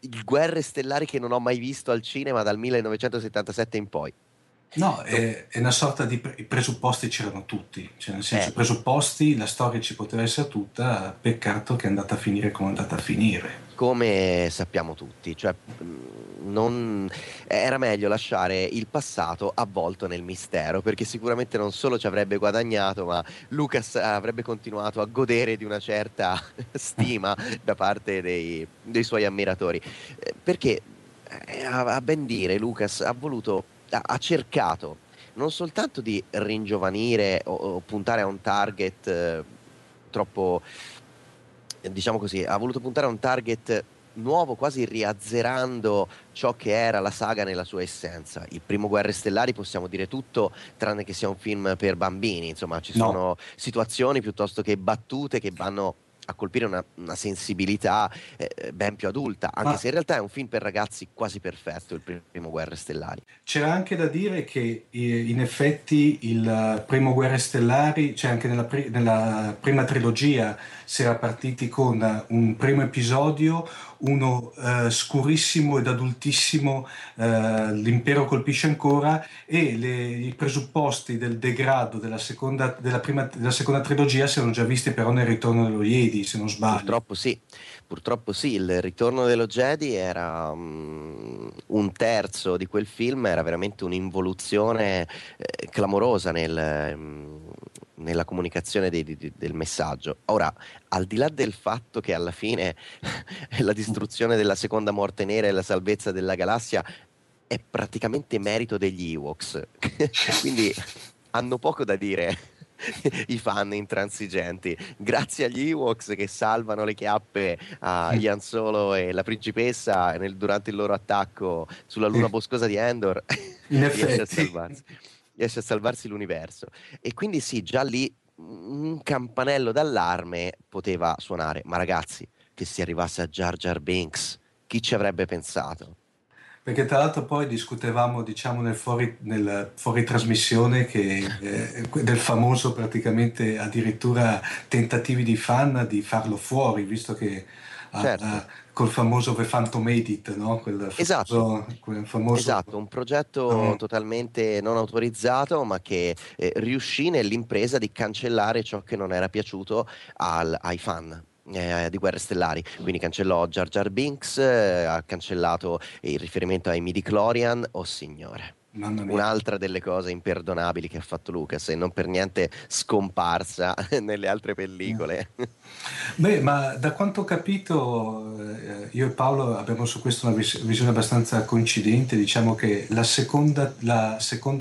il Guerre Stellari che non ho mai visto al cinema dal 1977 in poi. No, è una sorta di i presupposti c'erano tutti, cioè nel senso, presupposti, la storia ci poteva essere tutta, peccato che è andata a finire come è andata a finire. Come sappiamo tutti, cioè era meglio lasciare il passato avvolto nel mistero, perché sicuramente non solo ci avrebbe guadagnato, ma Lucas avrebbe continuato a godere di una certa stima da parte dei suoi ammiratori, perché a ben dire Lucas ha cercato non soltanto di ringiovanire o puntare a un target troppo, diciamo così, ha voluto puntare a un target nuovo, quasi riazzerando ciò che era la saga nella sua essenza. Il primo Guerre Stellari, possiamo dire tutto tranne che sia un film per bambini, insomma ci sono situazioni piuttosto che battute che vanno a colpire una sensibilità ben più adulta, anche se in realtà è un film per ragazzi quasi perfetto, il primo Guerre Stellari. C'era anche da dire che in effetti il primo Guerre Stellari, cioè anche nella prima trilogia, si era partiti con un primo episodio, uno scurissimo ed adultissimo, L'impero colpisce ancora, e i presupposti del degrado della seconda trilogia si erano già visti però nel Ritorno dello Jedi, se non sbaglio. Purtroppo sì, il Ritorno dello Jedi era un terzo di quel film, era veramente un'involuzione clamorosa nella comunicazione del messaggio. Ora, al di là del fatto che alla fine la distruzione della seconda morte nera e la salvezza della galassia è praticamente merito degli Ewoks, quindi hanno poco da dire i fan intransigenti, grazie agli Ewoks che salvano le chiappe a Han Solo e la principessa durante il loro attacco sulla luna boscosa di Endor, riesce a salvarsi l'universo. E quindi sì, già lì un campanello d'allarme poteva suonare, ma ragazzi, che si arrivasse a Jar Jar Binks, chi ci avrebbe pensato? Perché tra l'altro poi discutevamo, diciamo, nel fuori trasmissione, che del famoso, praticamente addirittura tentativi di fan di farlo fuori, visto che col famoso The Phantom Edit, no? Quel famoso, un progetto totalmente non autorizzato, ma che riuscì nell'impresa di cancellare ciò che non era piaciuto ai fan di Guerre Stellari. Quindi cancellò Jar Jar Binks, ha cancellato il riferimento ai Midi-Clorian. Oh signore, un'altra delle cose imperdonabili che ha fatto Lucas, e non per niente scomparsa nelle altre pellicole. Beh, ma da quanto ho capito, io e Paolo abbiamo su questo una visione abbastanza coincidente. Diciamo che la seconda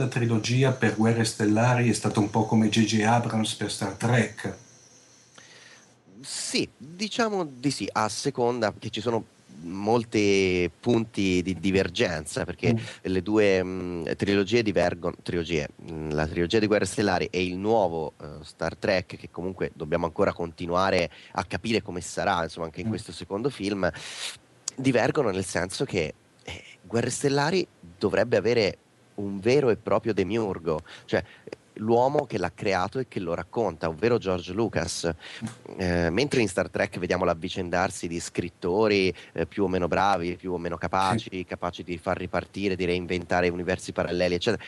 trilogia per Guerre Stellari è stata un po' come J.J. Abrams per Star Trek. Sì, diciamo di sì, a seconda che ci sono molti punti di divergenza, perché le due trilogie divergono. La trilogia di Guerre Stellari e il nuovo Star Trek, che comunque dobbiamo ancora continuare a capire come sarà, insomma, anche in questo secondo film, divergono nel senso che Guerre Stellari dovrebbe avere un vero e proprio demiurgo, cioè l'uomo che l'ha creato e che lo racconta, ovvero George Lucas, mentre in Star Trek vediamo l'avvicendarsi di scrittori più o meno bravi, più o meno capaci di far ripartire, di reinventare universi paralleli, eccetera.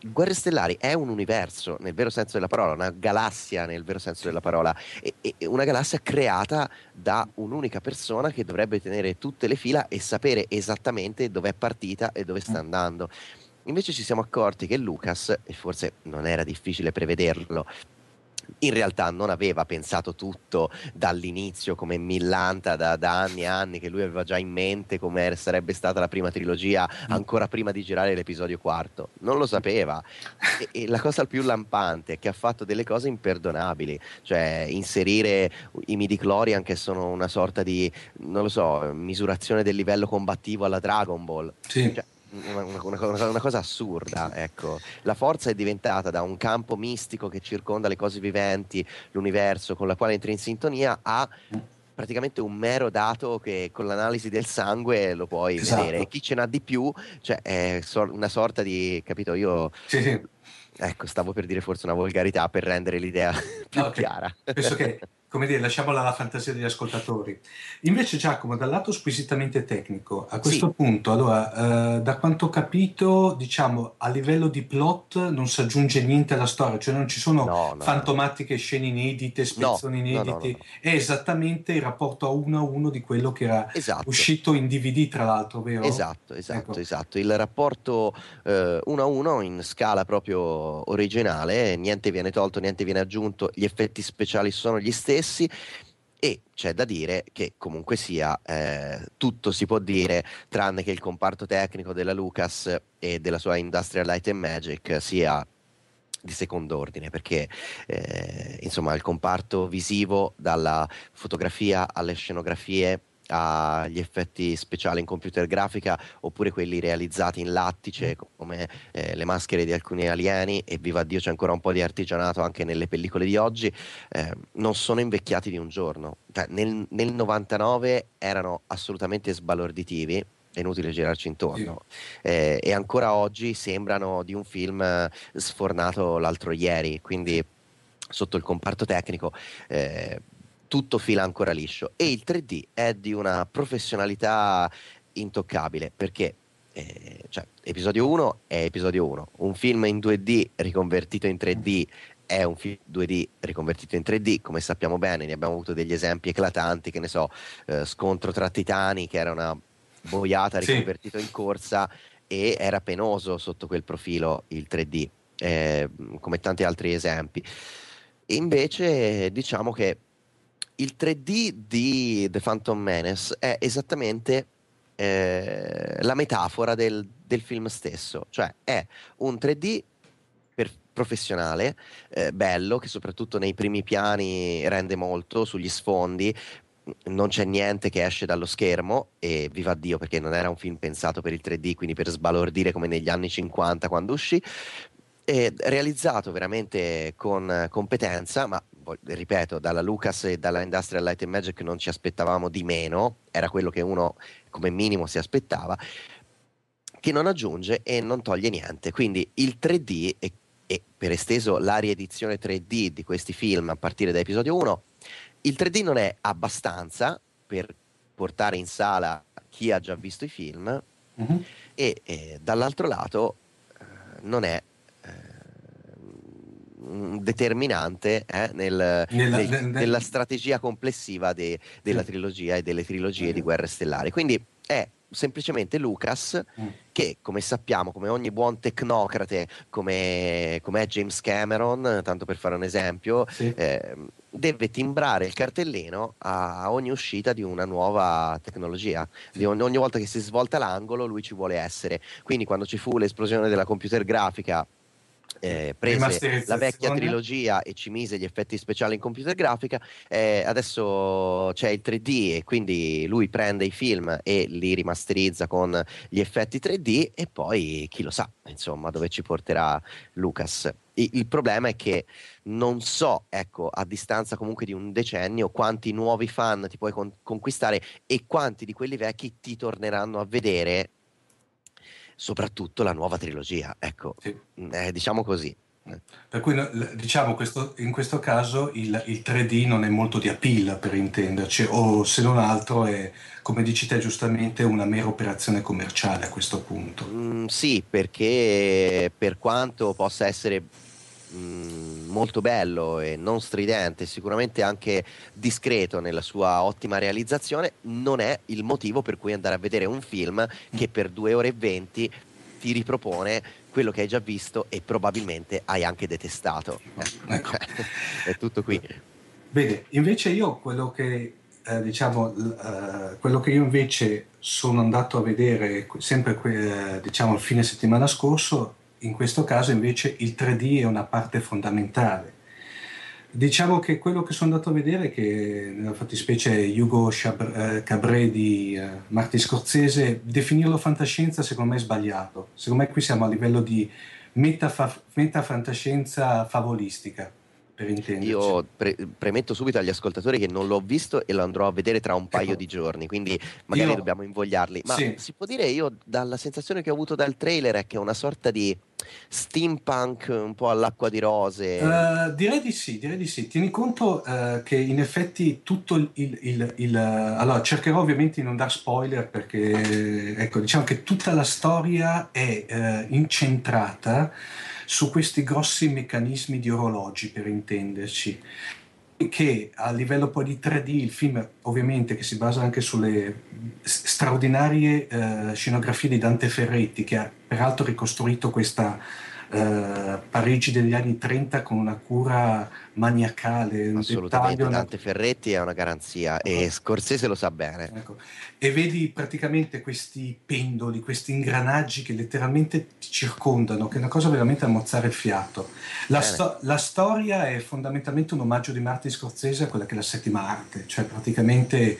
Guerre Stellari è un universo nel vero senso della parola, una galassia nel vero senso della parola, e una galassia creata da un'unica persona che dovrebbe tenere tutte le fila e sapere esattamente dove è partita e dove sta andando. Invece ci siamo accorti che Lucas, e forse non era difficile prevederlo, in realtà non aveva pensato tutto dall'inizio come millanta da anni e anni, che lui aveva già in mente come sarebbe stata la prima trilogia ancora prima di girare l'episodio 4. Non lo sapeva, e la cosa più lampante è che ha fatto delle cose imperdonabili, cioè inserire i Midi-Clorian, che sono una sorta di, non lo so, misurazione del livello combattivo alla Dragon Ball. Sì. Cioè, una cosa assurda, ecco. La forza è diventata, da un campo mistico che circonda le cose viventi, l'universo con la quale entri in sintonia, a praticamente un mero dato che con l'analisi del sangue lo puoi vedere. E chi ce n'ha di più, cioè, è una sorta di, capito, io... Sì. Ecco, stavo per dire forse una volgarità per rendere l'idea più chiara. Penso che, come dire, lasciamola alla fantasia degli ascoltatori. Invece Giacomo, dal lato squisitamente tecnico, a questo punto, allora, da quanto ho capito, diciamo, a livello di plot non si aggiunge niente alla storia, cioè non ci sono fantomatiche scene inedite, spezzoni inediti. È esattamente il rapporto a uno di quello che era uscito in DVD, tra l'altro, vero? Esatto. Il rapporto 1-1 in scala proprio originale, niente viene tolto, niente viene aggiunto, gli effetti speciali sono gli stessi, e c'è da dire che comunque sia tutto si può dire, tranne che il comparto tecnico della Lucas e della sua Industrial Light and Magic sia di secondo ordine, perché insomma il comparto visivo, dalla fotografia alle scenografie, agli effetti speciali in computer grafica, oppure quelli realizzati in lattice come le maschere di alcuni alieni, e viva Dio c'è ancora un po' di artigianato anche nelle pellicole di oggi, non sono invecchiati di un giorno. Nel 99 erano assolutamente sbalorditivi, è inutile girarci intorno, e ancora oggi sembrano di un film sfornato l'altro ieri. Quindi sotto il comparto tecnico tutto fila ancora liscio, e il 3D è di una professionalità intoccabile, perché cioè, episodio 1 è episodio 1, un film in 2D riconvertito in 3D è un film 2D riconvertito in 3D, come sappiamo bene, ne abbiamo avuto degli esempi eclatanti, che ne so, Scontro tra Titani, che era una boiata riconvertito in corsa, e era penoso sotto quel profilo il 3D, come tanti altri esempi. Invece diciamo che il 3D di The Phantom Menace è esattamente la metafora del film stesso, cioè è un 3D professionale, bello, che soprattutto nei primi piani rende molto, sugli sfondi non c'è niente che esce dallo schermo, e viva Dio, perché non era un film pensato per il 3D, quindi per sbalordire come negli anni 50 quando uscì, realizzato veramente con competenza, ma ripeto, dalla Lucas e dalla Industrial Light and Magic non ci aspettavamo di meno, era quello che uno come minimo si aspettava, che non aggiunge e non toglie niente. Quindi il 3D e per esteso la riedizione 3D di questi film a partire da episodio 1, il 3D non è abbastanza per portare in sala chi ha già visto i film, uh-huh. e dall'altro lato non è determinante nella strategia complessiva della trilogia e delle trilogie di Guerre Stellari. Quindi è semplicemente Lucas che, come sappiamo, come ogni buon tecnocrate, come è James Cameron, tanto per fare un esempio, deve timbrare il cartellino a ogni uscita di una nuova tecnologia. Ogni volta che si svolta l'angolo lui ci vuole essere. Quindi quando ci fu l'esplosione della computer grafica, prese la vecchia trilogia e ci mise gli effetti speciali in computer grafica, adesso c'è il 3D e quindi lui prende i film e li rimasterizza con gli effetti 3D e poi chi lo sa, insomma, dove ci porterà Lucas. Il problema è che non so, ecco, a distanza comunque di un decennio, quanti nuovi fan ti puoi conquistare e quanti di quelli vecchi ti torneranno a vedere, soprattutto la nuova trilogia, ecco, sì. Diciamo così. Per cui, diciamo, in questo caso il 3D non è molto di appeal, per intenderci, o se non altro è, come dici te giustamente, una mera operazione commerciale a questo punto. Sì, perché per quanto possa essere molto bello e non stridente, sicuramente anche discreto nella sua ottima realizzazione, non è il motivo per cui andare a vedere un film che per 2 ore e 20 ti ripropone quello che hai già visto e probabilmente hai anche detestato. Ecco. È tutto qui. Bene, invece io quello che sono andato a vedere sempre diciamo il fine settimana scorso. In questo caso invece il 3D è una parte fondamentale. Diciamo che quello che sono andato a vedere, che nella fattispecie Hugo Cabret di Martin Scorsese, definirlo fantascienza secondo me è sbagliato. Secondo me qui siamo a livello di metafantascienza favolistica. Io premetto subito agli ascoltatori che non l'ho visto e lo andrò a vedere tra un paio di giorni, quindi magari dobbiamo invogliarli, ma si può dire, io dalla sensazione che ho avuto dal trailer è che è una sorta di steampunk un po' all'acqua di rose. Direi di sì. Tieni conto che in effetti tutto allora, cercherò ovviamente di non dar spoiler, perché ecco, diciamo che tutta la storia è incentrata su questi grossi meccanismi di orologi, per intenderci, che a livello poi di 3D, il film ovviamente che si basa anche sulle straordinarie scenografie di Dante Ferretti, che ha peraltro ricostruito questa Parigi degli anni 30 con una cura maniacale. Assolutamente, Dante Ferretti è una garanzia e Scorsese lo sa bene. Ecco. E vedi praticamente questi pendoli, questi ingranaggi che letteralmente ti circondano, che è una cosa veramente a mozzare il fiato. La storia è fondamentalmente un omaggio di Martin Scorsese a quella che è la settima arte, cioè praticamente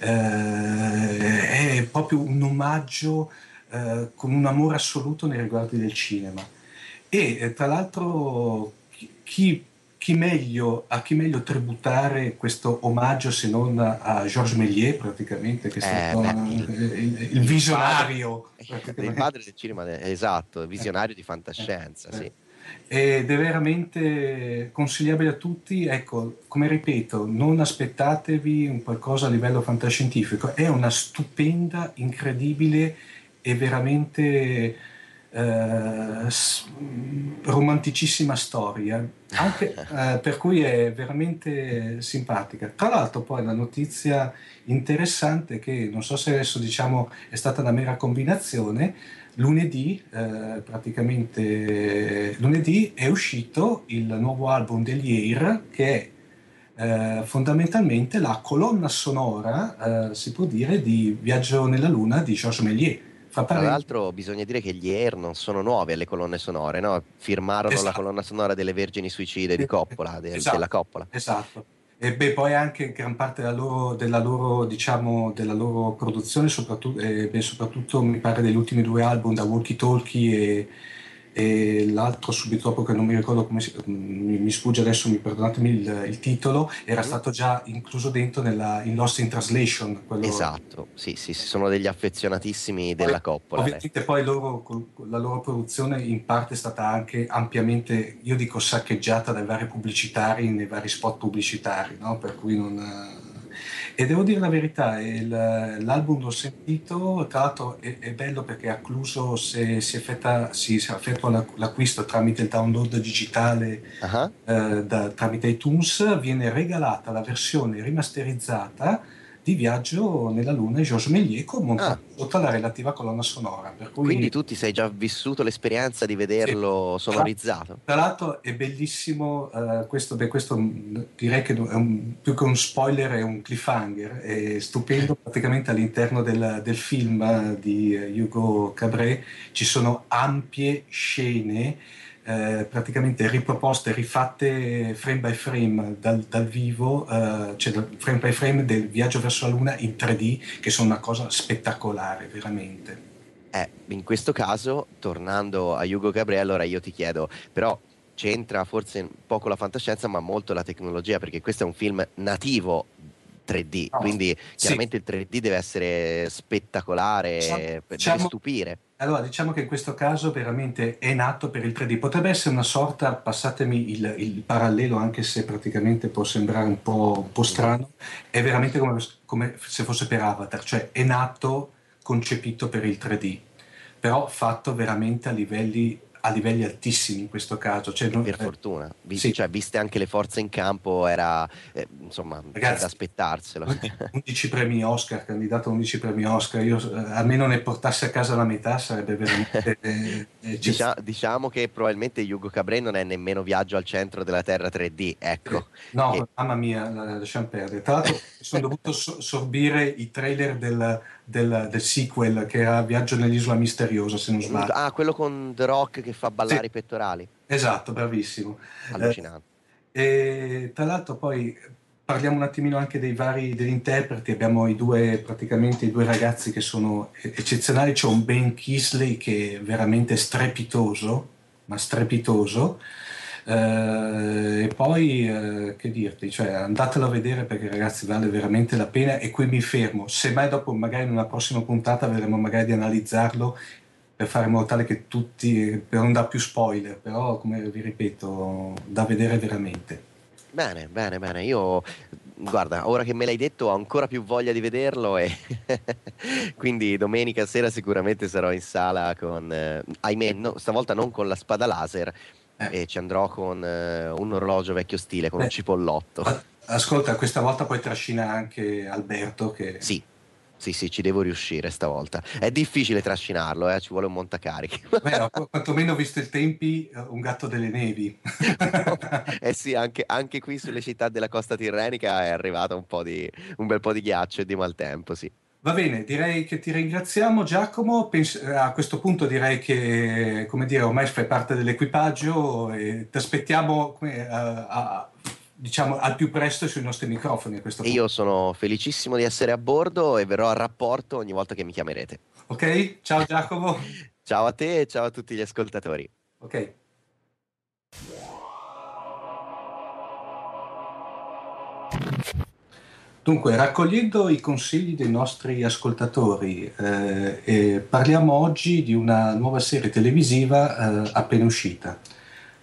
è proprio un omaggio con un amore assoluto nei riguardi del cinema. E tra l'altro a chi meglio tributare questo omaggio se non a Georges Méliès, praticamente, che è stato il visionario, il padre del cinema, esatto, visionario di fantascienza. Sì. Ed è veramente consigliabile a tutti. Ecco, come ripeto, non aspettatevi un qualcosa a livello fantascientifico, è una stupenda, incredibile e veramente romanticissima storia, anche per cui è veramente simpatica. Tra l'altro poi la notizia interessante è che, non so se adesso diciamo è stata una mera combinazione, lunedì è uscito il nuovo album degli Air, che è fondamentalmente la colonna sonora, si può dire, di Viaggio nella Luna di Georges Méliès. Tra l'altro bisogna dire che gli Air non sono nuovi alle colonne sonore, no? Firmarono la colonna sonora delle Vergini Suicide di Coppola, della Coppola. Esatto. E poi anche gran parte della loro produzione, soprattutto mi pare degli ultimi 2 album, da Walkie Talkie e l'altro subito dopo, che non mi ricordo come mi sfugge adesso, perdonatemi il titolo, era stato già incluso dentro in Lost in Translation, quello. Esatto, sì, sono degli affezionatissimi della Coppola. Ovviamente poi la loro produzione in parte è stata anche ampiamente, io dico, saccheggiata dai vari pubblicitari, nei vari spot pubblicitari, no? Per cui non... E devo dire la verità, l'album l'ho sentito, tra l'altro è bello perché è accluso se si effettua l'acquisto tramite il download digitale uh-huh. Tramite iTunes, viene regalata la versione rimasterizzata di Viaggio nella Luna e Georges Méliès montata sotto la relativa colonna sonora. Per cui, quindi tu ti sei già vissuto l'esperienza di vederlo sonorizzato. Tra l'altro è bellissimo, questo direi che è più che un spoiler è un cliffhanger, è stupendo. Praticamente all'interno del film di Hugo Cabret ci sono ampie scene praticamente riproposte, rifatte frame by frame dal vivo, cioè frame by frame del Viaggio verso la Luna in 3D, che sono una cosa spettacolare veramente. In questo caso, tornando a Hugo Cabret, allora io ti chiedo, però c'entra forse poco la fantascienza ma molto la tecnologia, perché questo è un film nativo 3D, quindi chiaramente il 3D deve essere spettacolare, deve stupire. Allora, diciamo che in questo caso veramente è nato per il 3D, potrebbe essere una sorta, passatemi il parallelo, anche se praticamente può sembrare un po' strano, è veramente come se fosse per Avatar, cioè è nato, concepito per il 3D, però fatto veramente a livelli altissimi in questo caso, cioè per fortuna, cioè, viste anche le forze in campo, era insomma, ragazzi, da aspettarselo. 11 premi Oscar, candidato a 11 premi Oscar, io almeno ne portassi a casa la metà sarebbe veramente diciamo che probabilmente Hugo Cabret non è nemmeno Viaggio al centro della Terra 3D, ecco. No, mamma mia, lasciamo perdere. Tra l'altro sono dovuto sorbire i trailer del sequel, che era Viaggio nell'Isola Misteriosa, se non sbaglio. Ah, quello con The Rock che fa ballare i pettorali. Esatto, bravissimo. Allucinante. E tra l'altro poi parliamo un attimino anche degli interpreti. Abbiamo i due ragazzi che sono eccezionali. C'è un Ben Kingsley che è veramente strepitoso, ma strepitoso. E poi che dirti, cioè, andatelo a vedere perché ragazzi vale veramente la pena, e qui mi fermo, semmai dopo magari in una prossima puntata vedremo magari di analizzarlo per fare in modo tale che tutti, per non dar più spoiler, però come vi ripeto, da vedere veramente. Bene, io guarda, ora che me l'hai detto ho ancora più voglia di vederlo e quindi domenica sera sicuramente sarò in sala con ahimè, no, stavolta non con la spada laser. E ci andrò con un orologio vecchio stile, con un cipollotto. Ascolta, questa volta poi trascina anche Alberto che... Sì, ci devo riuscire stavolta. È difficile trascinarlo, ci vuole un montacarichi. Beh, quantomeno visto i tempi, un gatto delle nevi. Sì, anche qui sulle città della costa tirrenica è arrivato un bel po' di ghiaccio e di maltempo, sì. Va bene, direi che ti ringraziamo Giacomo, a questo punto direi che, come dire, ormai fai parte dell'equipaggio e ti aspettiamo diciamo al più presto sui nostri microfoni a questo punto. Io sono felicissimo di essere a bordo e verrò a rapporto ogni volta che mi chiamerete. Ok, ciao Giacomo. Ciao a te e ciao a tutti gli ascoltatori. Ok. Dunque, raccogliendo i consigli dei nostri ascoltatori, parliamo oggi di una nuova serie televisiva appena uscita.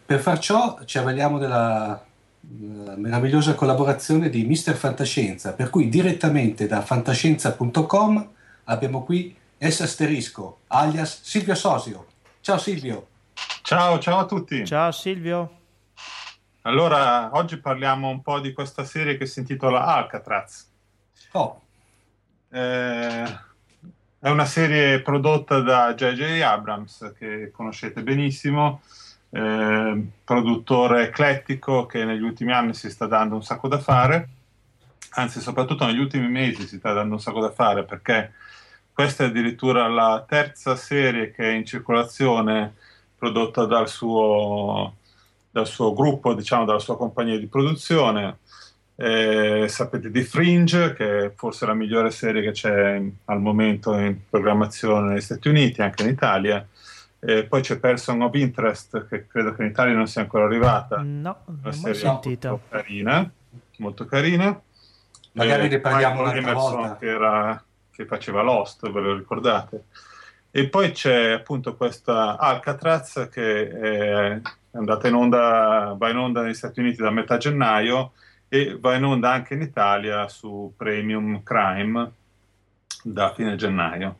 Per far ciò ci avvaliamo della meravigliosa collaborazione di Mister Fantascienza, per cui direttamente da fantascienza.com abbiamo qui S Asterisco, alias Silvio Sosio. Ciao Silvio. Ciao a tutti. Ciao Silvio. Allora, oggi parliamo un po' di questa serie che si intitola Alcatraz. È una serie prodotta da J.J. Abrams, che conoscete benissimo, produttore eclettico che negli ultimi anni si sta dando un sacco da fare, anzi soprattutto negli ultimi mesi si sta dando un sacco da fare, perché questa è addirittura la terza serie che è in circolazione prodotta dal suo gruppo, diciamo dalla sua compagnia di produzione. Sapete di Fringe, che è forse la migliore serie che c'è al momento in programmazione negli Stati Uniti, anche in Italia. Poi c'è Person of Interest, che credo che in Italia non sia ancora arrivata. No, una serie molto carina. Magari ne parliamo un'altra volta. Che faceva Lost, ve lo ricordate? E poi c'è appunto questa Alcatraz che va in onda negli Stati Uniti da metà gennaio e va in onda anche in Italia su Premium Crime da fine gennaio.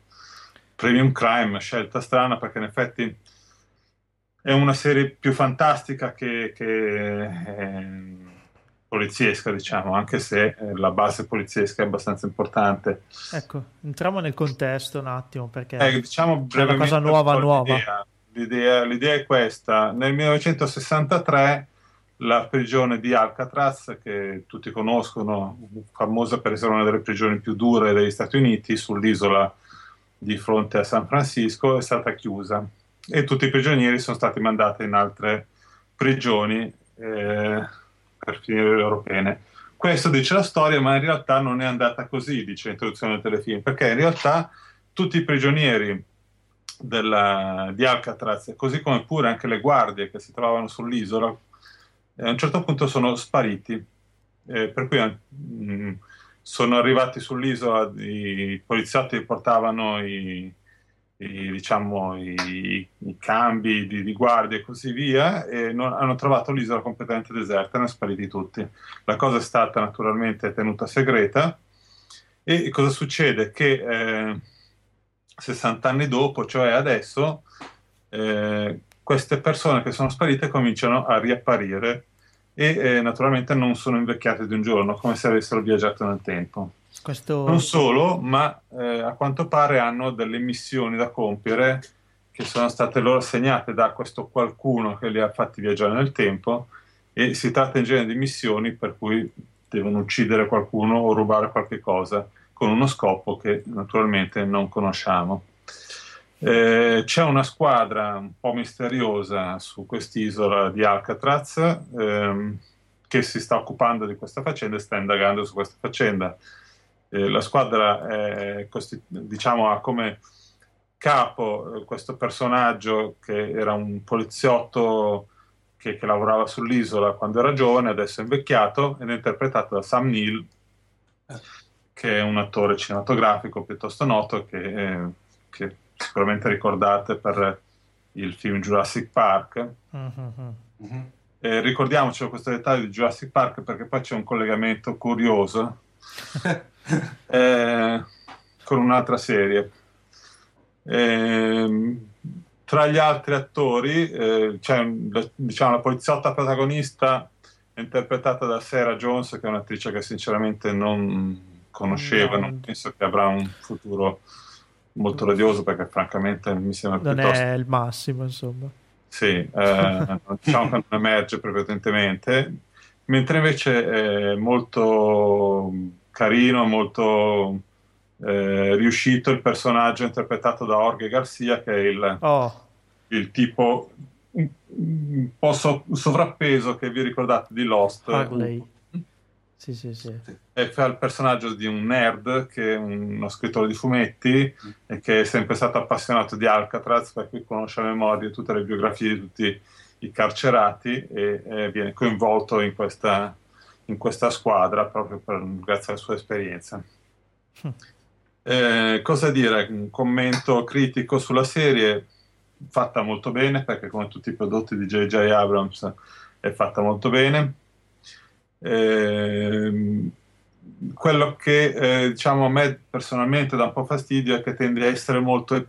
Premium Crime, scelta strana, perché in effetti è una serie più fantastica che poliziesca, diciamo, anche se la base poliziesca è abbastanza importante. Ecco, entriamo nel contesto un attimo, perché diciamo è una cosa nuova. L'idea è questa. Nel 1963 la prigione di Alcatraz, che tutti conoscono, famosa per essere una delle prigioni più dure degli Stati Uniti, sull'isola di fronte a San Francisco, è stata chiusa e tutti i prigionieri sono stati mandati in altre prigioni per finire le loro pene. Questo dice la storia, ma in realtà non è andata così, dice l'introduzione del telefilm, perché in realtà tutti i prigionieri di Alcatraz, così come pure anche le guardie che si trovavano sull'isola, a un certo punto sono spariti, per cui sono arrivati sull'isola i poliziotti che portavano i cambi di guardia e così via, e hanno trovato l'isola completamente deserta e ne sono spariti tutti. La cosa è stata naturalmente tenuta segreta, e cosa succede? Che 60 anni dopo, cioè adesso, queste persone che sono sparite cominciano a riapparire e naturalmente non sono invecchiate di un giorno, come se avessero viaggiato nel tempo. Non solo, ma a quanto pare hanno delle missioni da compiere che sono state loro assegnate da questo qualcuno che li ha fatti viaggiare nel tempo, e si tratta in genere di missioni per cui devono uccidere qualcuno o rubare qualche cosa con uno scopo che naturalmente non conosciamo. C'è una squadra un po' misteriosa su quest'isola di Alcatraz che si sta occupando di questa faccenda e sta indagando su questa faccenda. La squadra ha come capo questo personaggio che era un poliziotto che lavorava sull'isola quando era giovane, adesso è invecchiato, ed è interpretato da Sam Neill, che è un attore cinematografico piuttosto noto che sicuramente ricordate per il film Jurassic Park. Mm-hmm. Ricordiamoci questo dettaglio di Jurassic Park, perché poi c'è un collegamento curioso con un'altra serie. Tra gli altri attori c'è la poliziotta protagonista interpretata da Sarah Jones, che è un'attrice che sinceramente non conosceva, non penso che avrà un futuro molto radioso, perché francamente mi sembra non piuttosto... è il massimo, insomma. Sì, diciamo che non emerge prepotentemente, mentre invece è molto carino, molto riuscito il personaggio interpretato da Jorge Garcia, che è il tipo un po' sovrappeso che vi ricordate di Lost. Sì. E fa il personaggio di un nerd, che è uno scrittore di fumetti e che è sempre stato appassionato di Alcatraz, per cui conosce a memoria tutte le biografie di tutti i carcerati e viene coinvolto in questa squadra proprio grazie alla sua esperienza. Cosa dire? Un commento critico sulla serie: fatta molto bene, perché come tutti i prodotti di J.J. Abrams è fatta molto bene. Quello che a me personalmente dà un po' fastidio è che tende a essere molto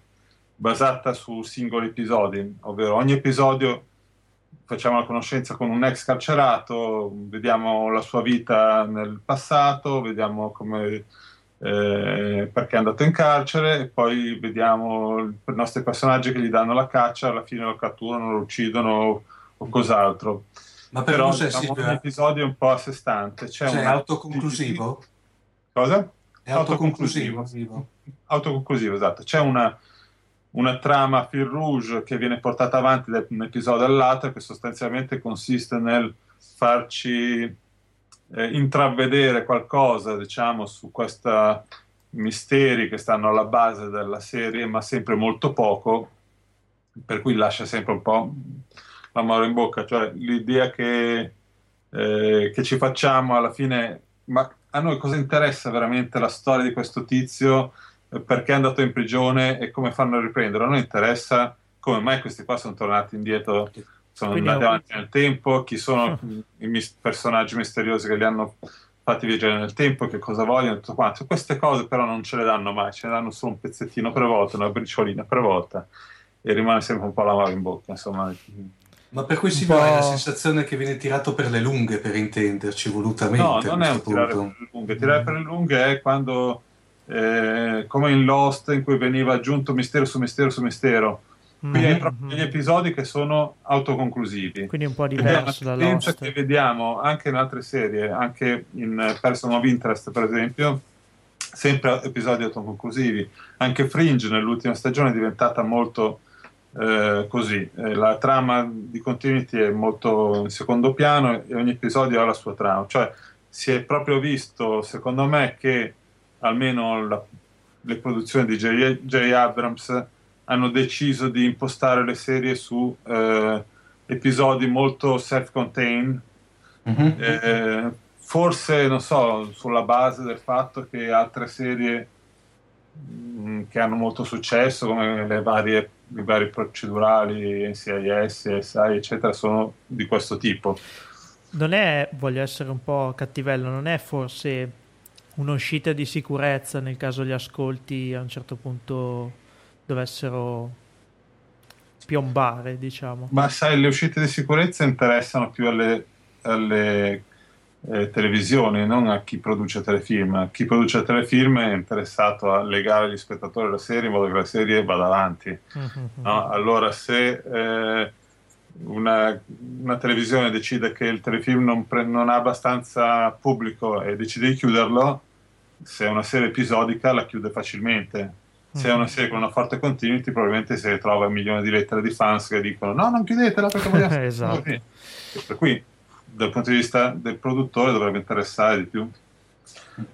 basata su singoli episodi, ovvero ogni episodio facciamo la conoscenza con un ex carcerato, vediamo la sua vita nel passato, vediamo come perché è andato in carcere, e poi vediamo i nostri personaggi che gli danno la caccia, alla fine lo catturano, lo uccidono o cos'altro. Ma però un episodio un po' a sé stante. C'è autoconclusivo? Cosa? È autoconclusivo, esatto. C'è una trama fil rouge che viene portata avanti da un episodio all'altro, che sostanzialmente consiste nel farci intravedere qualcosa, su questi misteri che stanno alla base della serie, ma sempre molto poco, per cui lascia sempre un po' la mano in bocca, cioè l'idea che ci facciamo alla fine, ma a noi cosa interessa veramente la storia di questo tizio, perché è andato in prigione e come fanno a riprendere? A noi interessa come mai questi qua sono tornati indietro sono andati avanti nel tempo, chi sono i personaggi misteriosi che li hanno fatti viaggiare nel tempo, che cosa vogliono, tutto quanto. Queste cose però non ce le danno mai, ce le danno solo un pezzettino per volta, una briciolina per volta, e rimane sempre un po' l'amaro in bocca, insomma. Ma per cui si ha la sensazione che viene tirato per le lunghe, per intenderci, volutamente. No, non è un tirare per le lunghe. Tirare per le lunghe è quando, come in Lost, in cui veniva aggiunto mistero su mistero su mistero. Qui hai proprio degli episodi che sono autoconclusivi. Quindi un po' diverso da Lost. Che vediamo anche in altre serie, anche in Person of Interest, per esempio, sempre episodi autoconclusivi. Anche Fringe nell'ultima stagione è diventata molto... così, la trama di continuity è molto in secondo piano e ogni episodio ha la sua trama, cioè si è proprio visto, secondo me, che almeno le produzioni di J.J. Abrams hanno deciso di impostare le serie su episodi molto self-contained, forse, non so, sulla base del fatto che altre serie che hanno molto successo, come le varie, i vari procedurali, NCIS, SI, eccetera, sono di questo tipo. Non è, voglio essere un po' cattivello, non è forse un'uscita di sicurezza nel caso gli ascolti a un certo punto dovessero piombare, diciamo? Ma sai, le uscite di sicurezza interessano più alle televisioni, non a chi produce telefilm. Chi produce telefilm è interessato a legare gli spettatori alla serie in modo che la serie vada avanti. No? Allora, se una televisione decide che il telefilm non ha abbastanza pubblico e decide di chiuderlo, se è una serie episodica la chiude facilmente. Se è una serie con una forte continuity, probabilmente se trova un milione di lettere di fans che dicono no, non chiudetela perché vogliamo esatto. E per cui dal punto di vista del produttore dovrebbe interessare di più,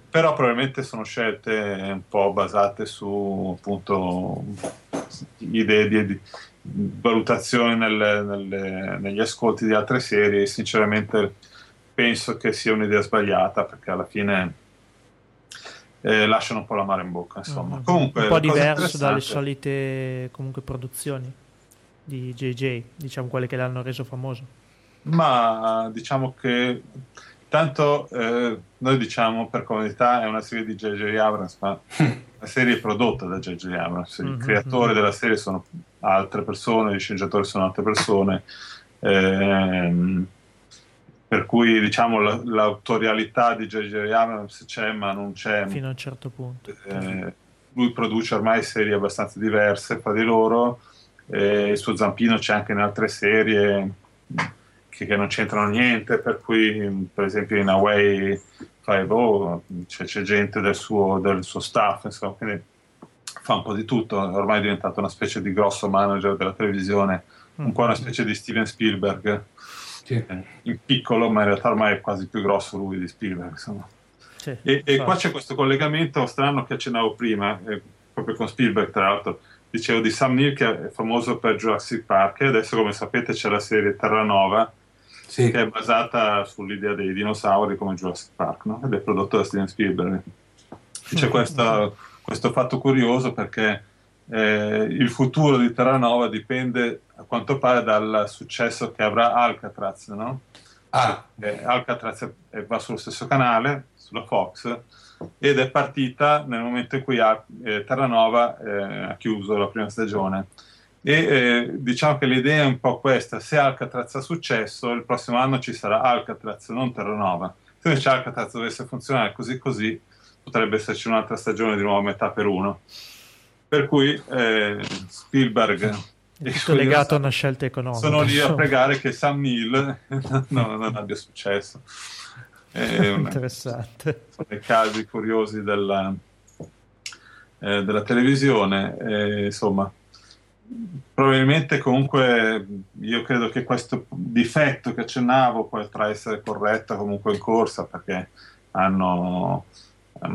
però probabilmente sono scelte un po' basate su, appunto, idee di valutazione negli ascolti di altre serie, e sinceramente penso che sia un'idea sbagliata, perché alla fine lasciano un po' l'amaro in bocca, insomma. Comunque, un po' diverso dalle solite comunque produzioni di JJ, diciamo, quelle che l'hanno reso famoso. Ma diciamo che tanto noi diciamo per comodità è una serie di J.J. Abrams, ma la serie è prodotta da J.J. Abrams, il creatore della serie sono altre persone, gli sceneggiatori sono altre persone, per cui diciamo l'autorialità di J.J. Abrams c'è, ma non c'è fino a un certo punto. Lui produce ormai serie abbastanza diverse fra di loro, il suo zampino c'è anche in altre serie che non c'entrano niente, per cui per esempio in Away 5-0 c'è gente del suo staff, insomma, quindi fa un po' di tutto, ormai è diventato una specie di grosso manager della televisione, un po' una specie di Steven Spielberg, sì. In piccolo, ma in realtà ormai è quasi più grosso lui di Spielberg, insomma. Sì, e qua c'è questo collegamento strano che accennavo prima, proprio con Spielberg, tra l'altro. Dicevo di Sam Neill, che è famoso per Jurassic Park, e adesso, come sapete, c'è la serie Terranova, sì, che è basata sull'idea dei dinosauri come Jurassic Park, no? Ed è prodotto da Steven Spielberg. C'è questo fatto curioso, perché il futuro di Terranova dipende, a quanto pare, dal successo che avrà Alcatraz, no? Alcatraz va sullo stesso canale, sulla Fox, ed è partita nel momento in cui Terranova ha chiuso la prima stagione, e diciamo che l'idea è un po' questa: se Alcatraz ha successo, il prossimo anno ci sarà Alcatraz, non Terranova. Se invece Alcatraz dovesse funzionare così, potrebbe esserci un'altra stagione di nuovo metà per uno, per cui Spielberg è tutto legato a una scelta economica. Sono lì a pregare che Sam Neill non abbia successo. Interessante. Sono dei casi curiosi della televisione, insomma. Probabilmente, comunque, io credo che questo difetto che accennavo potrà essere corretto comunque in corsa, perché hanno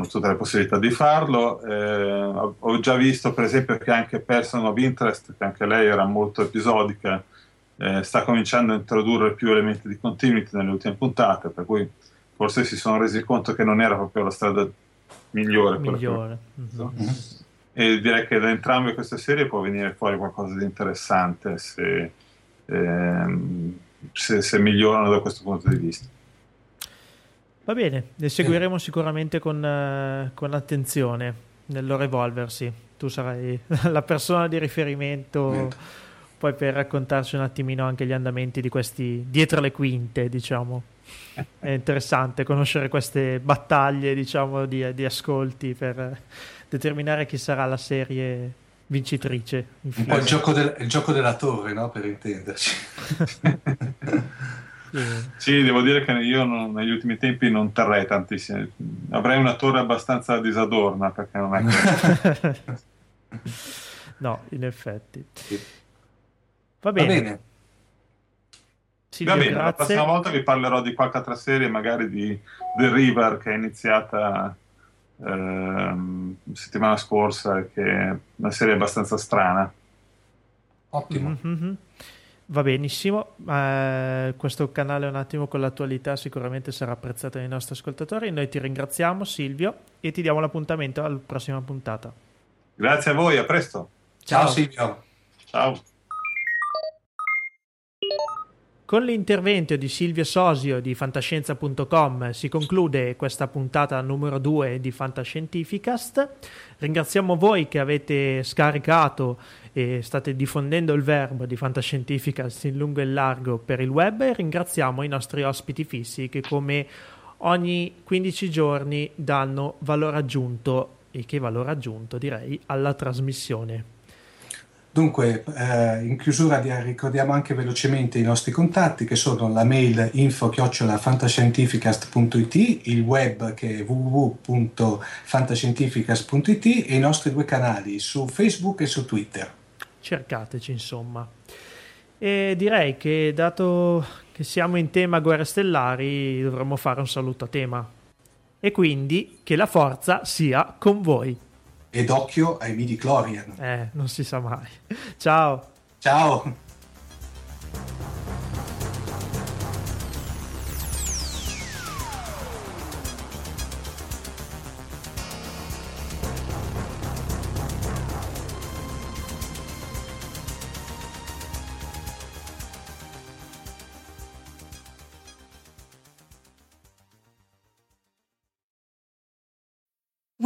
tutte le possibilità di farlo. Ho già visto, per esempio, che anche Person of Interest, che anche lei era molto episodica, sta cominciando a introdurre più elementi di continuity nelle ultime puntate, per cui forse si sono resi conto che non era proprio la strada migliore. E direi che da entrambe queste serie può venire fuori qualcosa di interessante, se se migliorano da questo punto di vista. Va bene, le seguiremo sicuramente con attenzione nel loro evolversi. Tu sarai la persona di riferimento poi per raccontarci un attimino anche gli andamenti di questi dietro le quinte, diciamo. È interessante conoscere queste battaglie, diciamo, di ascolti per determinare chi sarà la serie vincitrice. Un po' il gioco della torre, no? Per intenderci. Sì, devo dire che io negli ultimi tempi non terrei tantissimo. Avrei una torre abbastanza disadorna, perché non è che... No, in effetti. Sì. Va bene. Silvio, va bene, grazie. La prossima volta vi parlerò di qualche altra serie, magari di The River, che è iniziata settimana scorsa, che è una serie abbastanza strana. Ottimo. Mm-hmm. Va benissimo, questo canale un attimo con l'attualità sicuramente sarà apprezzato dai nostri ascoltatori. Noi ti ringraziamo, Silvio, e ti diamo l'appuntamento alla prossima puntata. Grazie a voi, a presto. Ciao Silvio. Ciao. Con l'intervento di Silvio Sosio di fantascienza.com si conclude questa puntata numero 2 di Fantascientificast. Ringraziamo voi che avete scaricato e state diffondendo il verbo di Fantascientificast in lungo e largo per il web, e ringraziamo i nostri ospiti fissi che come ogni 15 giorni danno valore aggiunto, e che valore aggiunto direi, alla trasmissione. Dunque, in chiusura ricordiamo anche velocemente i nostri contatti, che sono la mail info@fantascientificast.it, il web che è www.fantascientificast.it e i nostri due canali su Facebook e su Twitter. Cercateci, insomma. E direi che, dato che siamo in tema Guerre Stellari, dovremmo fare un saluto a tema. E quindi che la forza sia con voi. Ed occhio ai Midi-Clorian. Non si sa mai. Ciao. Ciao.